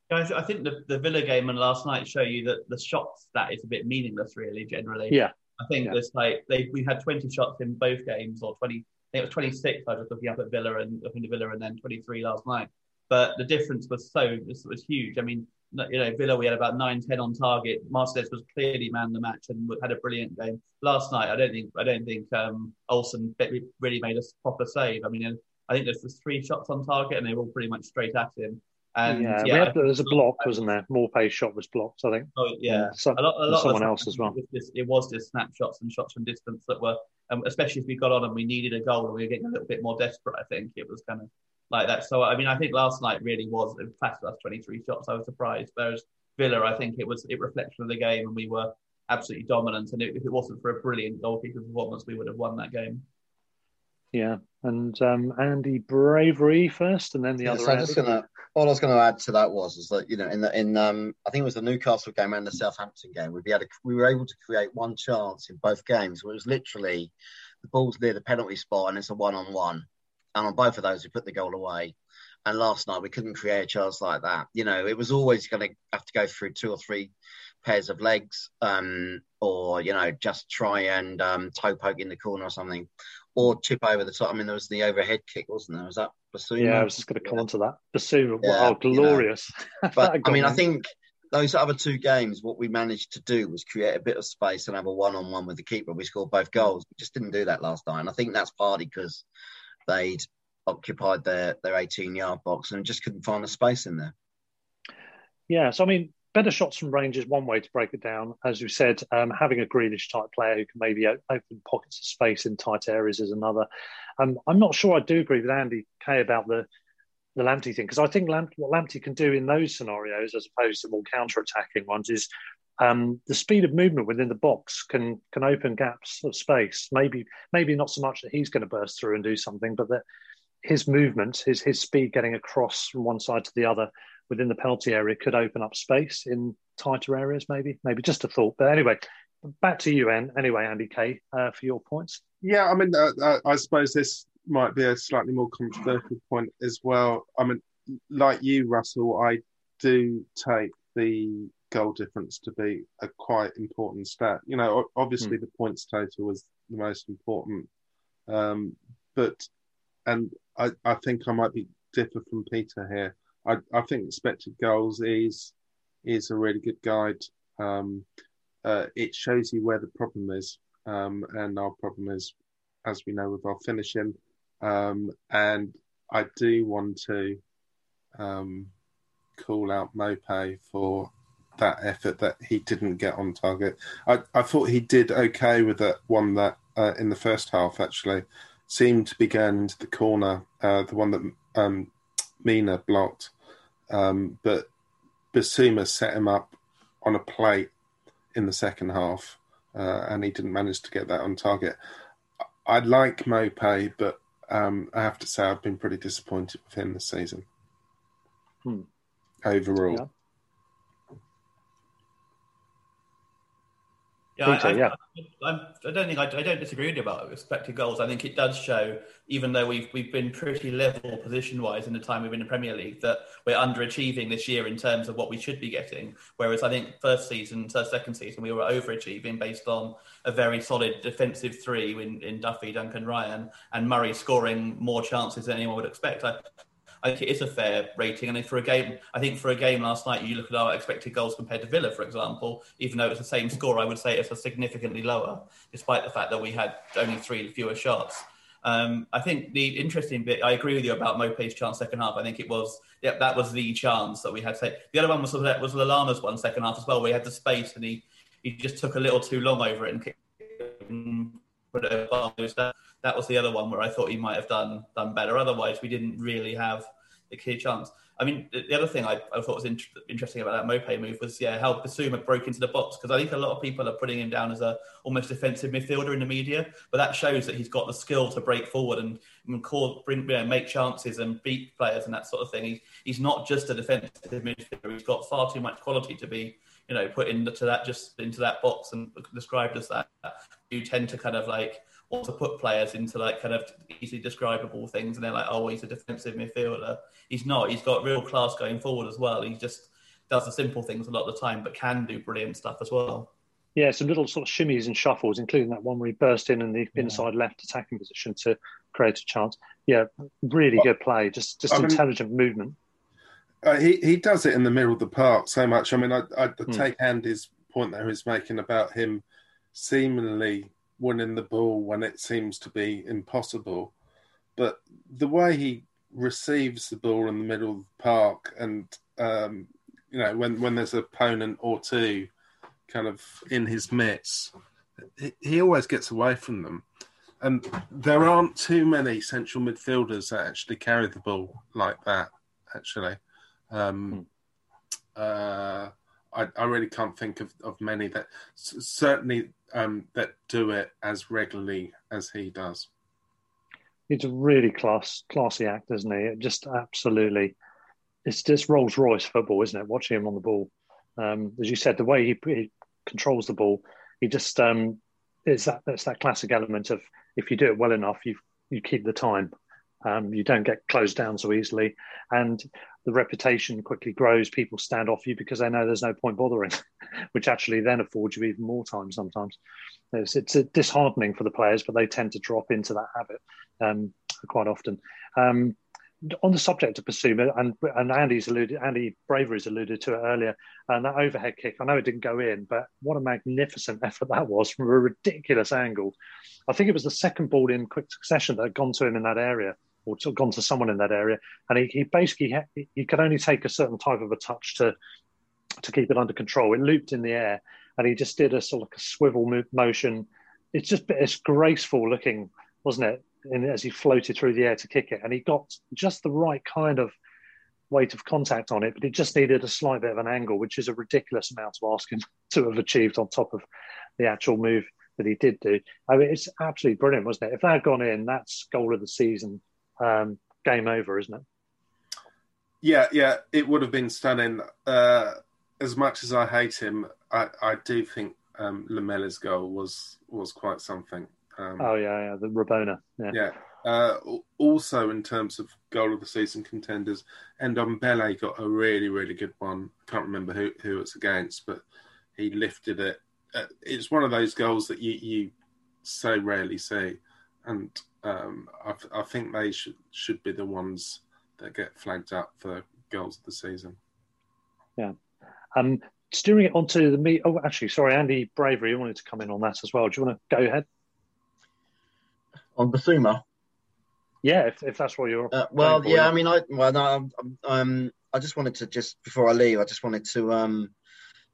I, th- I think the, the Villa game and last night show you that the shots, that is a bit meaningless, really, generally. Yeah. I think yeah. There's like, they, we had twenty shots in both games, or twenty, I think it was twenty-six, I was looking up at Villa and up into Villa, and then twenty-three last night. But the difference was so, it was, it was huge. I mean, you know, Villa, we had about nine ten on target. Martinez was clearly man of the match and had a brilliant game. Last night, I don't think I don't think um, Olsen really made a proper save. I mean, I think there's three shots on target and they were all pretty much straight at him. And yeah, yeah had, there was a block, wasn't there? Morpay's shot was blocked, I think. Oh, yeah. And so, a lot, a lot someone else as well. It was, just, it was just snapshots and shots from distance that were, um, especially if we got on and we needed a goal and we were getting a little bit more desperate, I think. It was kind of like that. So, I mean, I think last night really was, in fact, that's twenty-three shots. I was surprised. Whereas Villa, I think it was, it reflected on the game and we were absolutely dominant. And if it wasn't for a brilliant goalkeeper performance, we would have won that game. Yeah. And um, Andy Bravery first and then the yeah, other. So I was gonna, all I was going to add to that was is that, you know, in the, in um, I think it was the Newcastle game and the Southampton game, we had a, we were able to create one chance in both games, where it was literally the ball's near the penalty spot and it's a one-on-one. And on both of those, we put the goal away. And last night, we couldn't create a chance like that. You know, it was always going to have to go through two or three pairs of legs, um, or, you know, just try and um, toe poke in the corner or something, or chip over the top. I mean, there was the overhead kick, wasn't there? Was that Bissouma? Yeah, I was just going to come yeah. on to that. Bissouma, yeah, wow, glorious. You know. But, I mean, I think those other two games, what we managed to do was create a bit of space and have a one-on-one with the keeper. We scored both goals. We just didn't do that last night. And I think that's partly because they'd occupied their their eighteen-yard box and just couldn't find a space in there. Yeah, so, I mean, better shots from range is one way to break it down. As you said, um, having a Grealish-type player who can maybe open pockets of space in tight areas is another. Um, I'm not sure I do agree with Andy Kay about the the Lamptey thing, because I think Lamp- what Lamptey can do in those scenarios, as opposed to more counter-attacking ones, is Um, the speed of movement within the box can can open gaps of space. Maybe maybe not so much that he's going to burst through and do something, but that his movement, his his speed getting across from one side to the other within the penalty area could open up space in tighter areas. Maybe maybe just a thought. But anyway, back to you, Anne. Anyway, Andy Kay, uh, for your points. Yeah, I mean, uh, I suppose this might be a slightly more controversial point as well. I mean, like you, Russell, I do take the goal difference to be a quite important stat. You know, obviously mm. the points total was the most important. Um, but, and I, I think I might be differ from Peter here. I, I think expected goals is is a really good guide. Um, uh, it shows you where the problem is. Um, and our problem is, as we know, with our finishing. Um, and I do want to um, call out Mopé for that effort that he didn't get on target. I, I thought he did okay with that one that uh, in the first half, actually. Seemed to be going into the corner, uh, the one that um, Mina blocked. Um, but Bissouma set him up on a plate in the second half, uh, and he didn't manage to get that on target. I like Mopé, but um, I have to say I've been pretty disappointed with him this season. Hmm. Overall. Yeah. Yeah, I, I, yeah. I, I don't think I, I don't disagree with you about expected goals. I think it does show, even though we've we've been pretty level position-wise in the time we've been in the Premier League, that we're underachieving this year in terms of what we should be getting. Whereas I think first season, second season, we were overachieving based on a very solid defensive three in, in Duffy, Duncan, Ryan, and Murray scoring more chances than anyone would expect. I, I think it is a fair rating. And for a game, I think for a game last night, you look at our expected goals compared to Villa, for example, even though it's the same score, I would say it's a significantly lower, despite the fact that we had only three fewer shots. Um, I think the interesting bit, I agree with you about Mope's chance second half. I think it was, yep, that was the chance that we had to take. The other one was, was Lallana's one second half as well, where he had the space and he, he just took a little too long over it and kicked it and put it over. That, that was the other one where I thought he might have done done better. Otherwise, we didn't really have the clear chance. I mean, the other thing I, I thought was inter- interesting about that Mope move was, yeah, how Bissouma broke into the box, because I think a lot of people are putting him down as a almost defensive midfielder in the media, but that shows that he's got the skill to break forward and, and call, bring, you know, make chances and beat players and that sort of thing. He, he's not just a defensive midfielder; he's got far too much quality to be, you know, put into that just into that box and described as that. You tend to kind of like want to put players into like kind of easily describable things, and they're like, oh, he's a defensive midfielder. He's not. He's got real class going forward as well. He just does the simple things a lot of the time, but can do brilliant stuff as well. Yeah, some little sort of shimmies and shuffles, including that one where he burst in and the yeah. inside left attacking position to create a chance. Yeah, really well, good play. Just, just I intelligent mean, movement. Uh, he he does it in the middle of the park so much. I mean, I, I take hmm. Andy's point that he's making about him seemingly winning the ball when it seems to be impossible. But the way he receives the ball in the middle of the park and, um, you know, when, when there's an opponent or two kind of in his midst, he, he always gets away from them. And there aren't too many central midfielders that actually carry the ball like that, actually. Um, uh, I, I really can't think of, of many that c- certainly um, that do it as regularly as he does. He's a really class, classy act, isn't he? It just absolutely, it's just Rolls Royce football, isn't it? Watching him on the ball, um, as you said, the way he, he controls the ball, he just um, it's that that's that classic element of if you do it well enough, you you keep the time. Um, you don't get closed down so easily, and the reputation quickly grows. People stand off you because they know there's no point bothering, which actually then affords you even more time sometimes. It's, it's disheartening for the players, but they tend to drop into that habit um, quite often. Um, on the subject of Bissouma, and, and Andy's alluded, Andy Bravery's alluded to it earlier, and that overhead kick, I know it didn't go in, but what a magnificent effort that was from a ridiculous angle. I think it was the second ball in quick succession that had gone to him in that area. Or gone to someone in that area, and he, he basically had, he could only take a certain type of a touch to to keep it under control. It looped in the air, and he just did a sort of like a swivel move, motion. It's just it's graceful looking, wasn't it? And as he floated through the air to kick it, and he got just the right kind of weight of contact on it, but it just needed a slight bit of an angle, which is a ridiculous amount to ask him to have achieved on top of the actual move that he did do. I mean, it's absolutely brilliant, wasn't it? If that had gone in, that's goal of the season. Um, game over, isn't it? Yeah, yeah, it would have been stunning. Uh, as much as I hate him, I, I do think um, Lamella's goal was was quite something. Um, oh yeah, yeah, the Rabona. Yeah. yeah. Uh, also, in terms of goal of the season contenders, Ndombele got a really, really good one. I can't remember who, who it's against, but he lifted it. Uh, it's one of those goals that you you so rarely see, and. Um, I, I think they should should be the ones that get flagged up for goals of the season. Yeah. Um, steering it onto the meat. Oh, actually, sorry, Andy Bravery wanted to come in on that as well. Do you want to go ahead? On Bissouma? Yeah, if, if that's what you're. Uh, well, going for, yeah, yeah. I mean, I well, no, um, I just wanted to just before I leave, I just wanted to um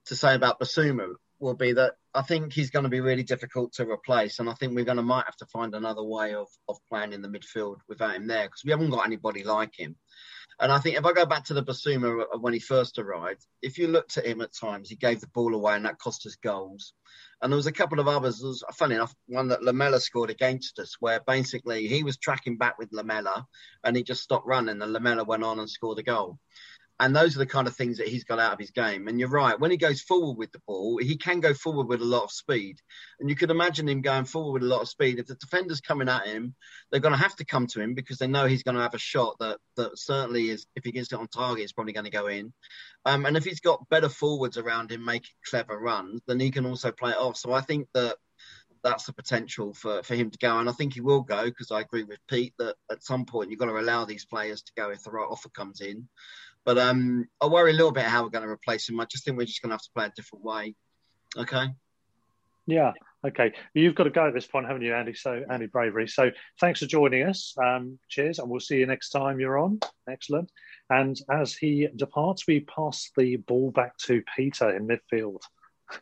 to say about Bissouma. Will be that I think he's going to be really difficult to replace, and I think we're going to might have to find another way of of playing in the midfield without him there, because we haven't got anybody like him. And I think if I go back to the Bissouma when he first arrived, if you looked at him at times, he gave the ball away, and that cost us goals. And there was a couple of others. There was, funny enough, one that Lamela scored against us, where basically he was tracking back with Lamela, and he just stopped running, and Lamela went on and scored a goal. And those are the kind of things that he's got out of his game. And you're right, when he goes forward with the ball, he can go forward with a lot of speed. And you could imagine him going forward with a lot of speed. If the defender's coming at him, they're going to have to come to him because they know he's going to have a shot that, that certainly is, if he gets it on target, it's probably going to go in. Um, and if he's got better forwards around him making clever runs, then he can also play it off. So I think that that's the potential for, for him to go. And I think he will go, because I agree with Pete that at some point you've got to allow these players to go if the right offer comes in. But um, I worry a little bit how we're going to replace him. I just think we're just going to have to play a different way. Okay? Yeah. Okay. You've got to go at this point, haven't you, Andy? So, Andy Bravery. So, thanks for joining us. Um, cheers. And we'll see you next time you're on. Excellent. And as he departs, we pass the ball back to Peter in midfield.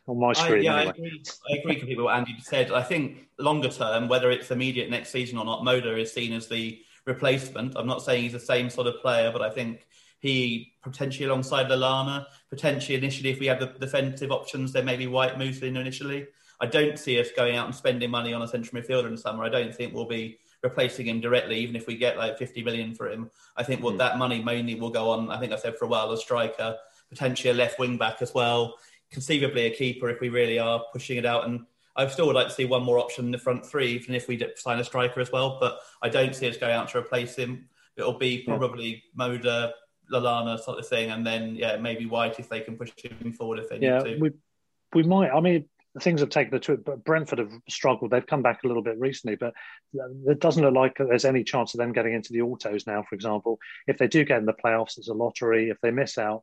On my screen, I, yeah, anyway. I agree, I agree completely with what Andy said. I think longer term, whether it's immediate next season or not, Moder is seen as the replacement. I'm not saying he's the same sort of player, but I think he potentially alongside Lallana, potentially initially, if we have the defensive options, there may be White moves in initially. I don't see us going out and spending money on a central midfielder in the summer. I don't think we'll be replacing him directly, even if we get like fifty million for him. I think what well, mm. that money mainly will go on, I think I said for a while, a striker, potentially a left wing back as well. Conceivably a keeper if we really are pushing it out. And I still would like to see one more option in the front three, even if we sign a striker as well. But I don't see us going out to replace him. It'll be probably Moder, Lallana sort of thing. And then, yeah, maybe White if they can push him forward if they yeah, need to. We, we might. I mean, things have taken a trip, but Brentford have struggled. They've come back a little bit recently, but it doesn't look like there's any chance of them getting into the autos now, for example. If they do get in the playoffs, it's a lottery. If they miss out,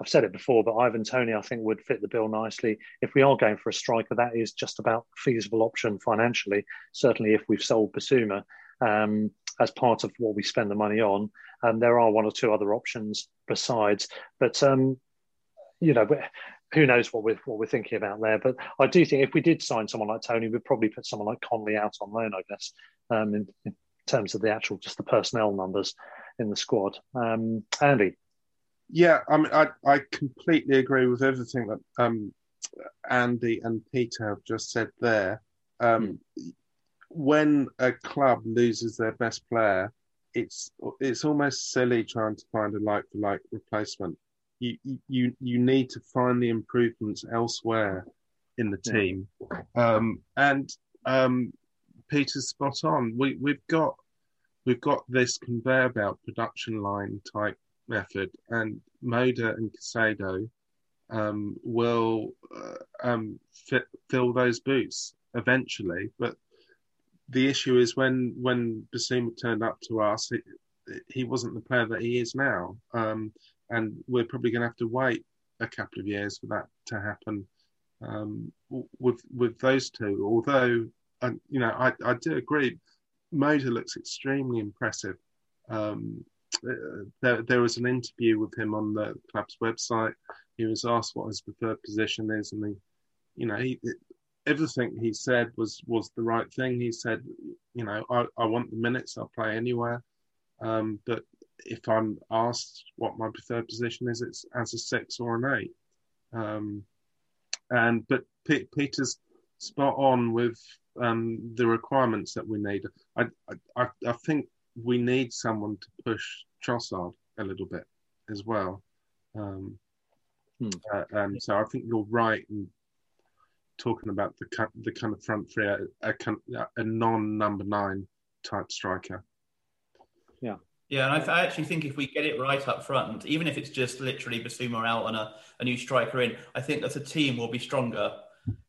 I've said it before, but Ivan Toney, I think, would fit the bill nicely. If we are going for a striker, that is just about a feasible option financially, certainly if we've sold Bissouma um, as part of what we spend the money on. And um, there are one or two other options besides. But, um, you know, who knows what we're, what we're thinking about there. But I do think if we did sign someone like Toney, we'd probably put someone like Conley out on loan, I guess, um, in, in terms of the actual, just the personnel numbers in the squad. Um, Andy? Yeah, I mean, I, I completely agree with everything that um, Andy and Peter have just said there. Um, mm. When a club loses their best player, it's it's almost silly trying to find a like-for-like replacement. You you you need to find the improvements elsewhere in the team. Um, and um, Peter's spot on. We we've got we've got this conveyor belt production line type method, and Moder and Casado um, will uh, um, fit, fill those boots eventually. But the issue is when when Bissouma turned up to us, it, it, he wasn't the player that he is now, um, and we're probably going to have to wait a couple of years for that to happen um, with with those two. Although, uh, you know, I, I do agree, Moder looks extremely impressive. Um, Uh, there, there was an interview with him on the club's website. He was asked what his preferred position is, and he, you know, he, it, everything he said was, was the right thing. He said, you know, I, I want the minutes. I'll play anywhere, um, but if I'm asked what my preferred position is, it's as a six or an eight. Um, and but P- Peter's spot on with um, the requirements that we need. I I, I think. We need someone to push Trossard a little bit as well. Um, hmm. uh, and so I think you're right in talking about the the kind of front three, a, a, a non-number nine type striker. Yeah. Yeah, and I, th- I actually think if we get it right up front, even if it's just literally Bissouma out and a, a new striker in, I think that the team will be stronger,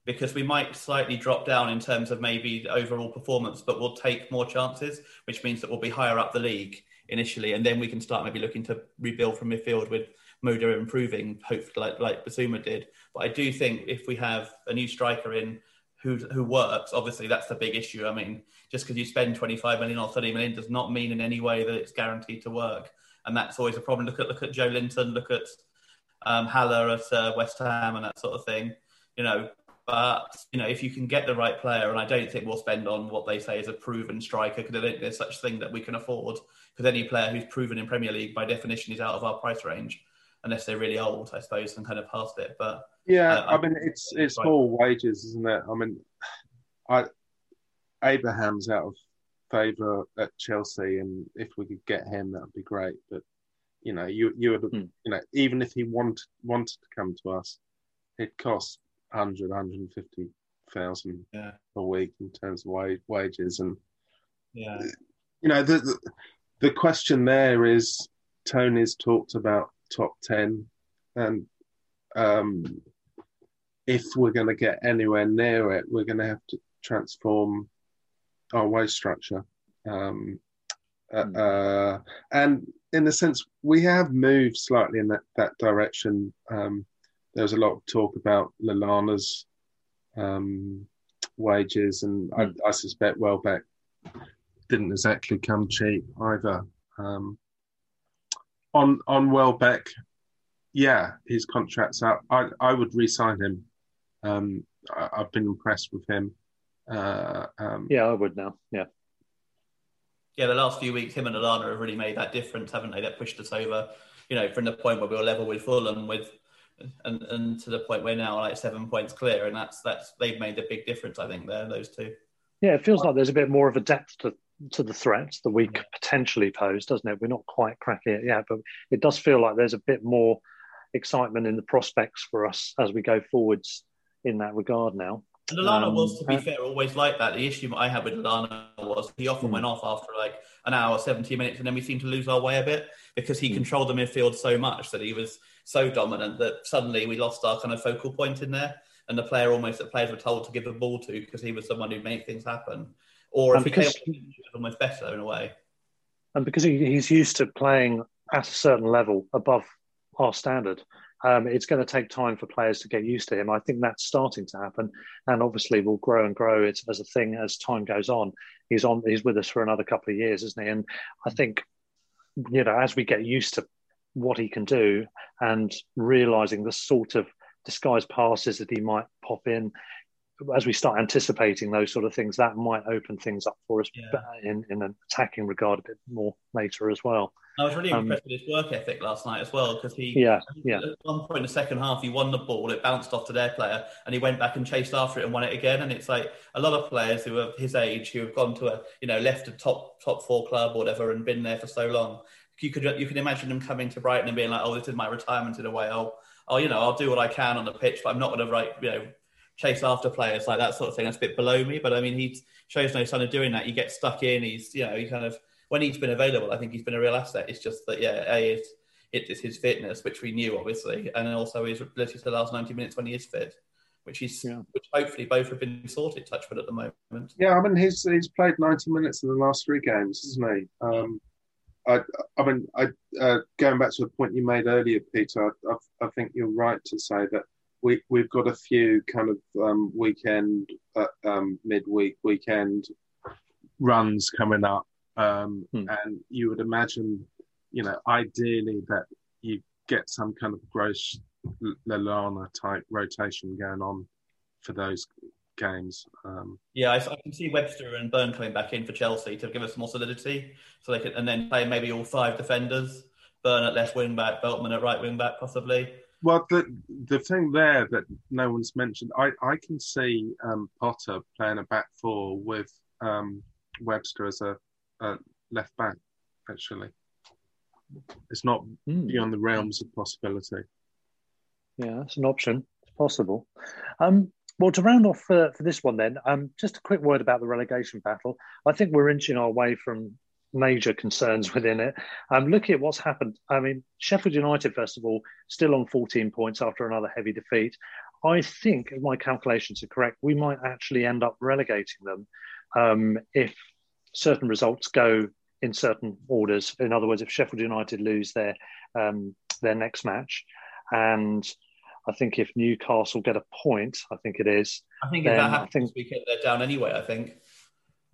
because we might slightly drop down in terms of maybe the overall performance, but we'll take more chances, which means that we'll be higher up the league initially, and then we can start maybe looking to rebuild from midfield with Moder improving, hopefully, like, like Bissouma did. But I do think if we have a new striker in who who works, obviously that's the big issue. I mean, just because you spend twenty-five million or thirty million does not mean in any way that it's guaranteed to work, and that's always a problem. Look at look at Joe Linton, look at um, Haller at uh, West Ham and that sort of thing, you know. But, you know, if you can get the right player, and I don't think we'll spend on what they say is a proven striker, because I don't think there's such thing that we can afford, because any player who's proven in Premier League, by definition, is out of our price range, unless they're really old, I suppose, and kind of past it. But yeah, uh, I mean, it's it's right. All wages, isn't it? I mean, I Abraham's out of favour at Chelsea, and if we could get him, that would be great. But, you know, you you would, hmm. you know, even if he wanted wanted to come to us, it costs one hundred, one hundred fifty thousand yeah. a week in terms of wage, wages. And, yeah. you know, the, the the question there is, Tony's talked about top ten, and um, if we're going to get anywhere near it, we're going to have to transform our wage structure. Um, mm. uh, and in the sense, we have moved slightly in that, that direction. Um, there was a lot of talk about Lallana's um, wages, and mm. I, I suspect Welbeck didn't exactly come cheap either. Um, on on Welbeck, yeah, his contract's up. I, I would re-sign him. Um, I, I've been impressed with him. Uh, um, yeah, I would now. Yeah. Yeah, the last few weeks, him and Lallana have really made that difference, haven't they? That pushed us over, you know, from the point where we were level with Fulham, with, and, and to the point where now like seven points clear, and that's that's they've made a big difference, I think, there, those two. Yeah, it feels like there's a bit more of a depth to, to the threats that we could potentially pose, doesn't it? We're not quite cracking it yet, but it does feel like there's a bit more excitement in the prospects for us as we go forwards in that regard now. Lallana um, was, to be uh, fair, always like that. The issue I had with Lallana was he often mm. went off after like an hour, seventy minutes, and then we seemed to lose our way a bit because he mm. controlled the midfield so much that he was so dominant that suddenly we lost our kind of focal point in there, and the player almost, the players were told to give the ball to because he was someone who made things happen. Or if because, he came, it was almost better in a way. And because he, he's used to playing at a certain level above our standard, Um, it's going to take time for players to get used to him. I think that's starting to happen, and obviously will grow and grow it as a thing as time goes on. He's on. He's with us for another couple of years, isn't he? And I think, you know, as we get used to what he can do and realising the sort of disguised passes that he might pop in, as we start anticipating those sort of things, that might open things up for us yeah. in, in an attacking regard a bit more later as well. I was really um, impressed with his work ethic last night as well, because he, yeah, yeah. at one point in the second half, he won the ball, it bounced off to their player, and he went back and chased after it and won it again. And it's like a lot of players who are his age, who have gone to a, you know, left a top top four club or whatever and been there for so long. You could you can imagine them coming to Brighton and being like, oh, this is my retirement in a way. I'll, I'll you know, I'll do what I can on the pitch, but I'm not going to, like, you know, chase after players, like that sort of thing. That's a bit below me. But I mean, he shows no sign of doing that. He gets stuck in. He's, you know, he kind of, when he's been available, I think he's been a real asset. It's just that, yeah, A, it's, it's his fitness, which we knew, obviously, and also his ability to last ninety minutes when he is fit, which he's, yeah. which hopefully both have been sorted, touch wood, at the moment. Yeah, I mean, he's he's played ninety minutes in the last three games, hasn't he? Um, I, I mean, I, uh, going back to the point you made earlier, Peter, I, I, I think you're right to say that we, we've got a few kind of um, weekend, uh, um, midweek, weekend runs coming up. Um, hmm. And you would imagine, you know, ideally that you get some kind of Gross, Lallana type rotation going on for those games. Um, yeah, I, I can see Webster and Byrne coming back in for Chelsea to give us more solidity, so they can, and then play maybe all five defenders. Byrne at left wing back, Veltman at right wing back, possibly. Well, the the thing there that no one's mentioned, I, I can see um, Potter playing a back four with um, Webster as a Uh, left back, actually. It's not mm. beyond the realms of possibility. Yeah, that's an option. It's possible. Um, well, to round off uh, for this one then, um, just a quick word about the relegation battle. I think we're inching our way from major concerns within it. Um, looking at what's happened, I mean, Sheffield United, first of all, still on fourteen points after another heavy defeat. I think, if my calculations are correct, we might actually end up relegating them um, if certain results go in certain orders. In other words, if Sheffield United lose their um, their next match, and I think if Newcastle get a point, I think it is. I think if that happens think, this weekend, they're down anyway, I think.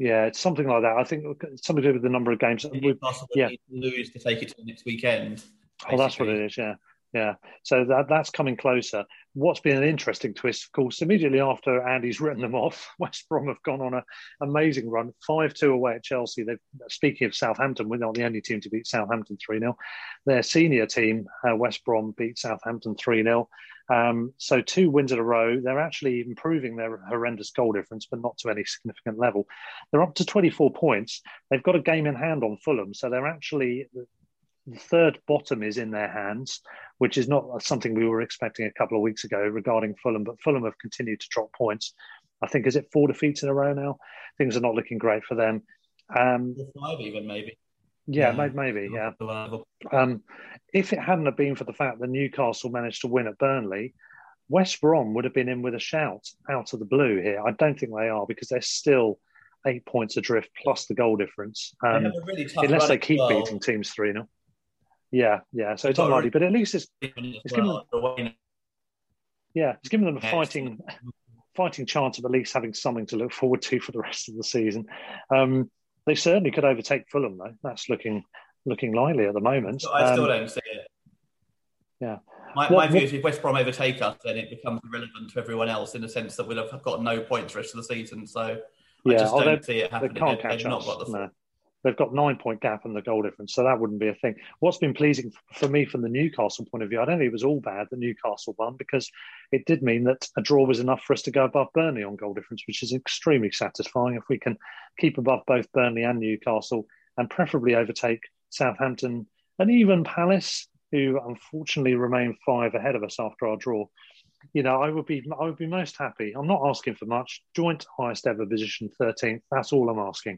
Yeah, it's something like that. I think it's something to do with the number of games. Newcastle would yeah. need to lose to take it to the next weekend. Basically. Oh, that's what it is, yeah. Yeah, so that that's coming closer. What's been an interesting twist, of course, immediately after Andy's written them off, West Brom have gone on an amazing run, five two away at Chelsea. They've, speaking of Southampton, we're not the only team to beat Southampton three nil. Their senior team, uh, West Brom, beat Southampton three nil. Um, so two wins in a row. They're actually improving their horrendous goal difference, but not to any significant level. They're up to twenty-four points. They've got a game in hand on Fulham, so they're actually... the third bottom is in their hands, which is not something we were expecting a couple of weeks ago regarding Fulham, but Fulham have continued to drop points. I think, is it four defeats in a row now? Things are not looking great for them. Um, five even, maybe. Yeah, yeah. maybe, yeah. Um, if it hadn't have been for the fact that Newcastle managed to win at Burnley, West Brom would have been in with a shout out of the blue here. I don't think they are, because they're still eight points adrift plus the goal difference. Um, they really unless they keep well. beating teams three nil. Yeah, yeah. So it's not likely, but at least it's, it's given them, yeah, it's given them a fighting fighting chance of at least having something to look forward to for the rest of the season. Um, they certainly could overtake Fulham, though. That's looking looking likely at the moment. I still um, don't see it. Yeah. My, what, my view what, is if West Brom overtake us, then it becomes irrelevant to everyone else in the sense that we'll have got no points the rest of the season. So yeah, I just oh, don't see it happening. They can't catch us. No. They've got nine-point gap and the goal difference, so that wouldn't be a thing. What's been pleasing for me from the Newcastle point of view, I don't think it was all bad that Newcastle won, because it did mean that a draw was enough for us to go above Burnley on goal difference, which is extremely satisfying if we can keep above both Burnley and Newcastle and preferably overtake Southampton and even Palace, who unfortunately remain five ahead of us after our draw. You know, I would be I would be most happy. I'm not asking for much. Joint highest ever position, thirteenth. That's all I'm asking.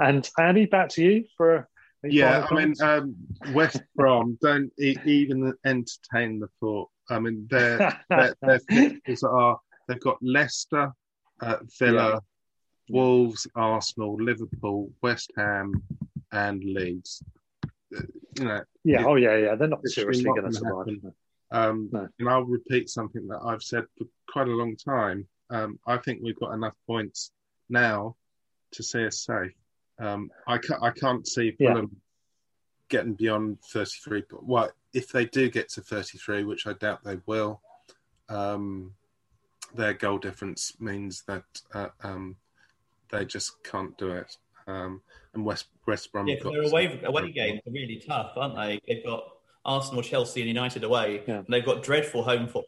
And Andy, back to you for yeah. I mean, um, West Brom don't e- even entertain the thought. I mean, their their fixtures are they've got Leicester, uh, Villa, yeah. Wolves, Arsenal, Liverpool, West Ham, and Leeds. You know, yeah, it, oh yeah, yeah. They're not seriously going to survive. Um, no. And I'll repeat something that I've said for quite a long time. Um, I think we've got enough points now to see us safe. Um, I, ca- I can't see Fulham yeah. getting beyond thirty-three. But well, if they do get to thirty-three, which I doubt they will, um, their goal difference means that uh, um, they just can't do it. Um, and West West Brom. Yeah, got their away away games are really tough, aren't they? They've got Arsenal, Chelsea, and United away, yeah. and they've got dreadful home form.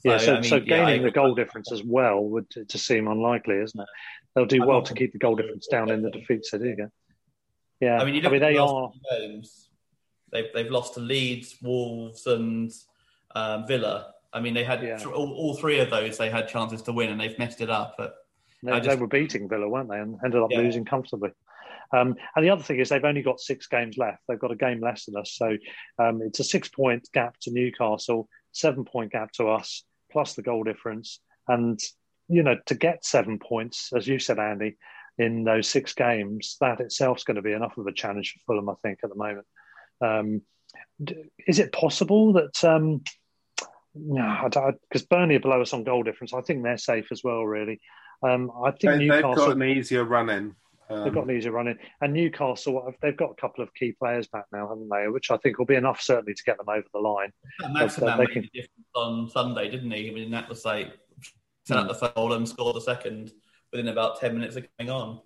So, yeah, so, I mean, so gaining yeah, the goal difference as well would to seem unlikely, isn't it? They'll do well to keep the goal difference down in the defeat city again. Yeah, I mean, you look I mean, at the they last are... few games, they've they've lost to Leeds, Wolves, and um, Villa. I mean, they had yeah. th- all, all three of those. They had chances to win, and they've messed it up. But They, just, they were beating Villa, weren't they, and ended up yeah. losing comfortably. Um, and the other thing is they've only got six games left. They've got a game less than us. So um, it's a six-point gap to Newcastle, seven-point gap to us, plus the goal difference. And, you know, to get seven points, as you said, Andy, in those six games, that itself's going to be enough of a challenge for Fulham, I think, at the moment. Um, is it possible that... Um, no, because Burnley are below us on goal difference. I think they're safe as well, really. Um, I think they, Newcastle, they've got an easier run in. Um, they've got an easier run in, and Newcastle they've got a couple of key players back now, haven't they? Which I think will be enough certainly to get them over the line. Yeah, Maximan made can... a difference on Sunday, didn't he? I mean, that was like set up the first goal and scored the second within about ten minutes of going on.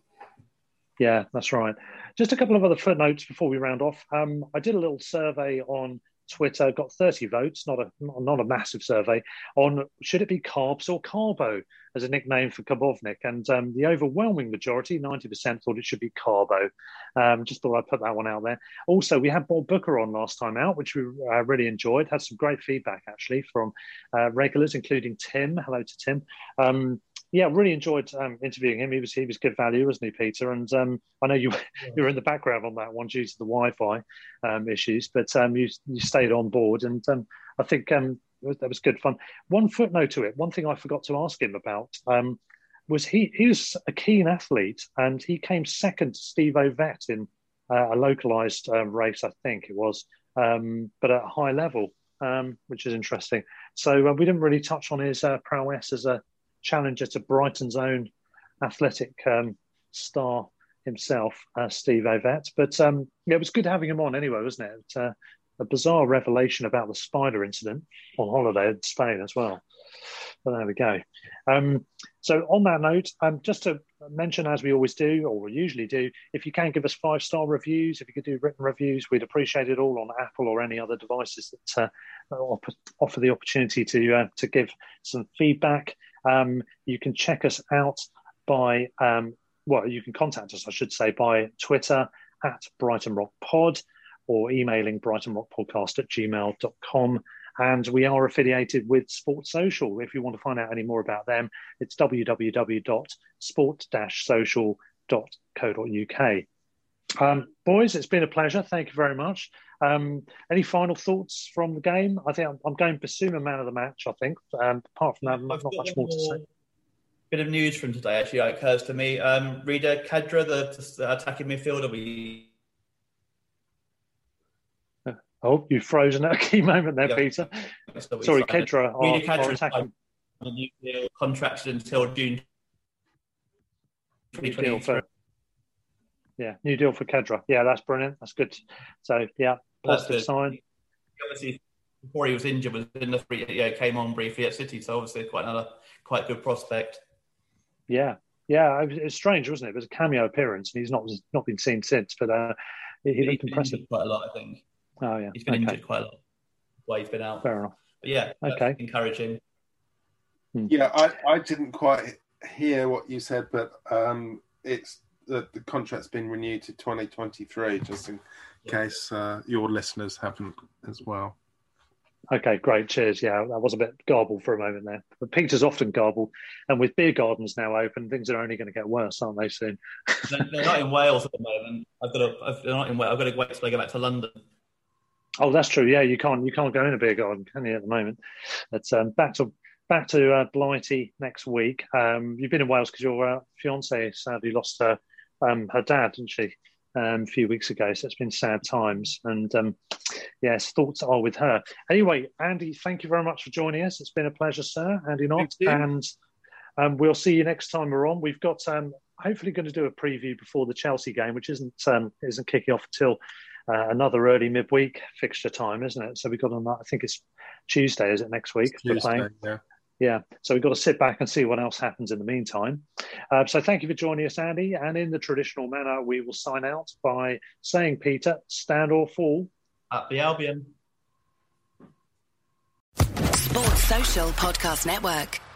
Yeah, that's right. Just a couple of other footnotes before we round off. Um, I did a little survey on Twitter, got thirty votes, not a not a massive survey, on should it be Carbs or Carbo as a nickname for Kubovnik, and um, the overwhelming majority, ninety percent, thought it should be Carbo. Um, just thought I'd put that one out there. Also, we had Bob Booker on last time out, which we uh, really enjoyed. Had some great feedback, actually, from uh, regulars, including Tim. Hello to Tim. Um, yeah, really enjoyed um, interviewing him. He was he was good value, wasn't he, Peter? And um, I know you, yeah. you were in the background on that one due to the Wi-Fi um, issues, but um, you, you stayed on board, and um, I think... Um, that was good fun. One footnote to it. One thing I forgot to ask him about um, was he, he was a keen athlete, and he came second to Steve Ovett in uh, a localised uh, race, I think it was, um, but at a high level, um, which is interesting. So uh, we didn't really touch on his uh, prowess as a challenger to Brighton's own athletic um, star himself, uh, Steve Ovett. But um, yeah, it was good having him on anyway, wasn't it? It uh, a bizarre revelation about the spider incident on holiday in Spain as well. But there we go. Um, so on that note, um, just to mention, as we always do, or we usually do, if you can give us five-star reviews, if you could do written reviews, we'd appreciate it all on Apple or any other devices that uh, offer the opportunity to uh, to give some feedback. Um, you can check us out by, um, well, you can contact us, I should say, by Twitter at Brighton Rock Pod, or emailing brightonrockpodcast at gmail dot com. And we are affiliated with Sport Social. If you want to find out any more about them, it's w w w dot sport dash social dot co dot u k. Um, boys, it's been a pleasure. Thank you very much. Um, any final thoughts from the game? I think I'm, I'm going Bissouma man of the match, I think. Um, apart from that, I've not much more to say. Bit of news from today, actually, that occurs to me. Um, Rida Kadra, the, the attacking midfielder, we... Oh, you've frozen at a key moment there, yeah. Peter. So Sorry, signed. Kedra. Rida Kedra is on a new deal contract until June twenty twenty-three. Yeah, new deal for Kedra. Yeah, that's brilliant. That's good. So, yeah, positive the, sign. Obviously, before he was injured, was in the three, yeah, came on briefly at City. So, obviously, quite another, quite good prospect. Yeah, yeah. It was, it was strange, wasn't it? It was a cameo appearance, and he's not not been seen since. But uh, he, he looked impressive. Quite a lot, I think. Oh yeah, he's been okay. injured quite a lot while he's been out. Fair enough. But yeah, okay, encouraging. Yeah, I, I didn't quite hear what you said, but um, it's the, the contract's been renewed to twenty twenty-three, just in yeah. case uh, your listeners haven't as well. Okay, great. Cheers. Yeah, that was a bit garbled for a moment there. But Peter's often garbled. And with beer gardens now open, things are only going to get worse, aren't they, soon? They're not in Wales at the moment. I've got to, they're not in Wales. I've got to wait until I go back to London. Oh, that's true. Yeah, you can't you can't go in a beer garden, can you, at the moment? That's um, back to back to uh, Blighty next week. Um, you've been in Wales because your uh, fiancée sadly lost her, um, her dad, didn't she, um, a few weeks ago. So it's been sad times. And... Um, Yes, thoughts are with her. Anyway, Andy, thank you very much for joining us. It's been a pleasure, sir. Andy Knott. And um, we'll see you next time we're on. We've got um, hopefully going to do a preview before the Chelsea game, which isn't um, isn't kicking off until uh, another early midweek fixture time, isn't it? So we've got on that. I think it's Tuesday, is it, next week? It's Tuesday, playing. yeah. Yeah, so we've got to sit back and see what else happens in the meantime. Uh, so thank you for joining us, Andy. And in the traditional manner, we will sign out by saying, Peter, stand or fall. At the Albion. Sports Social Podcast Network.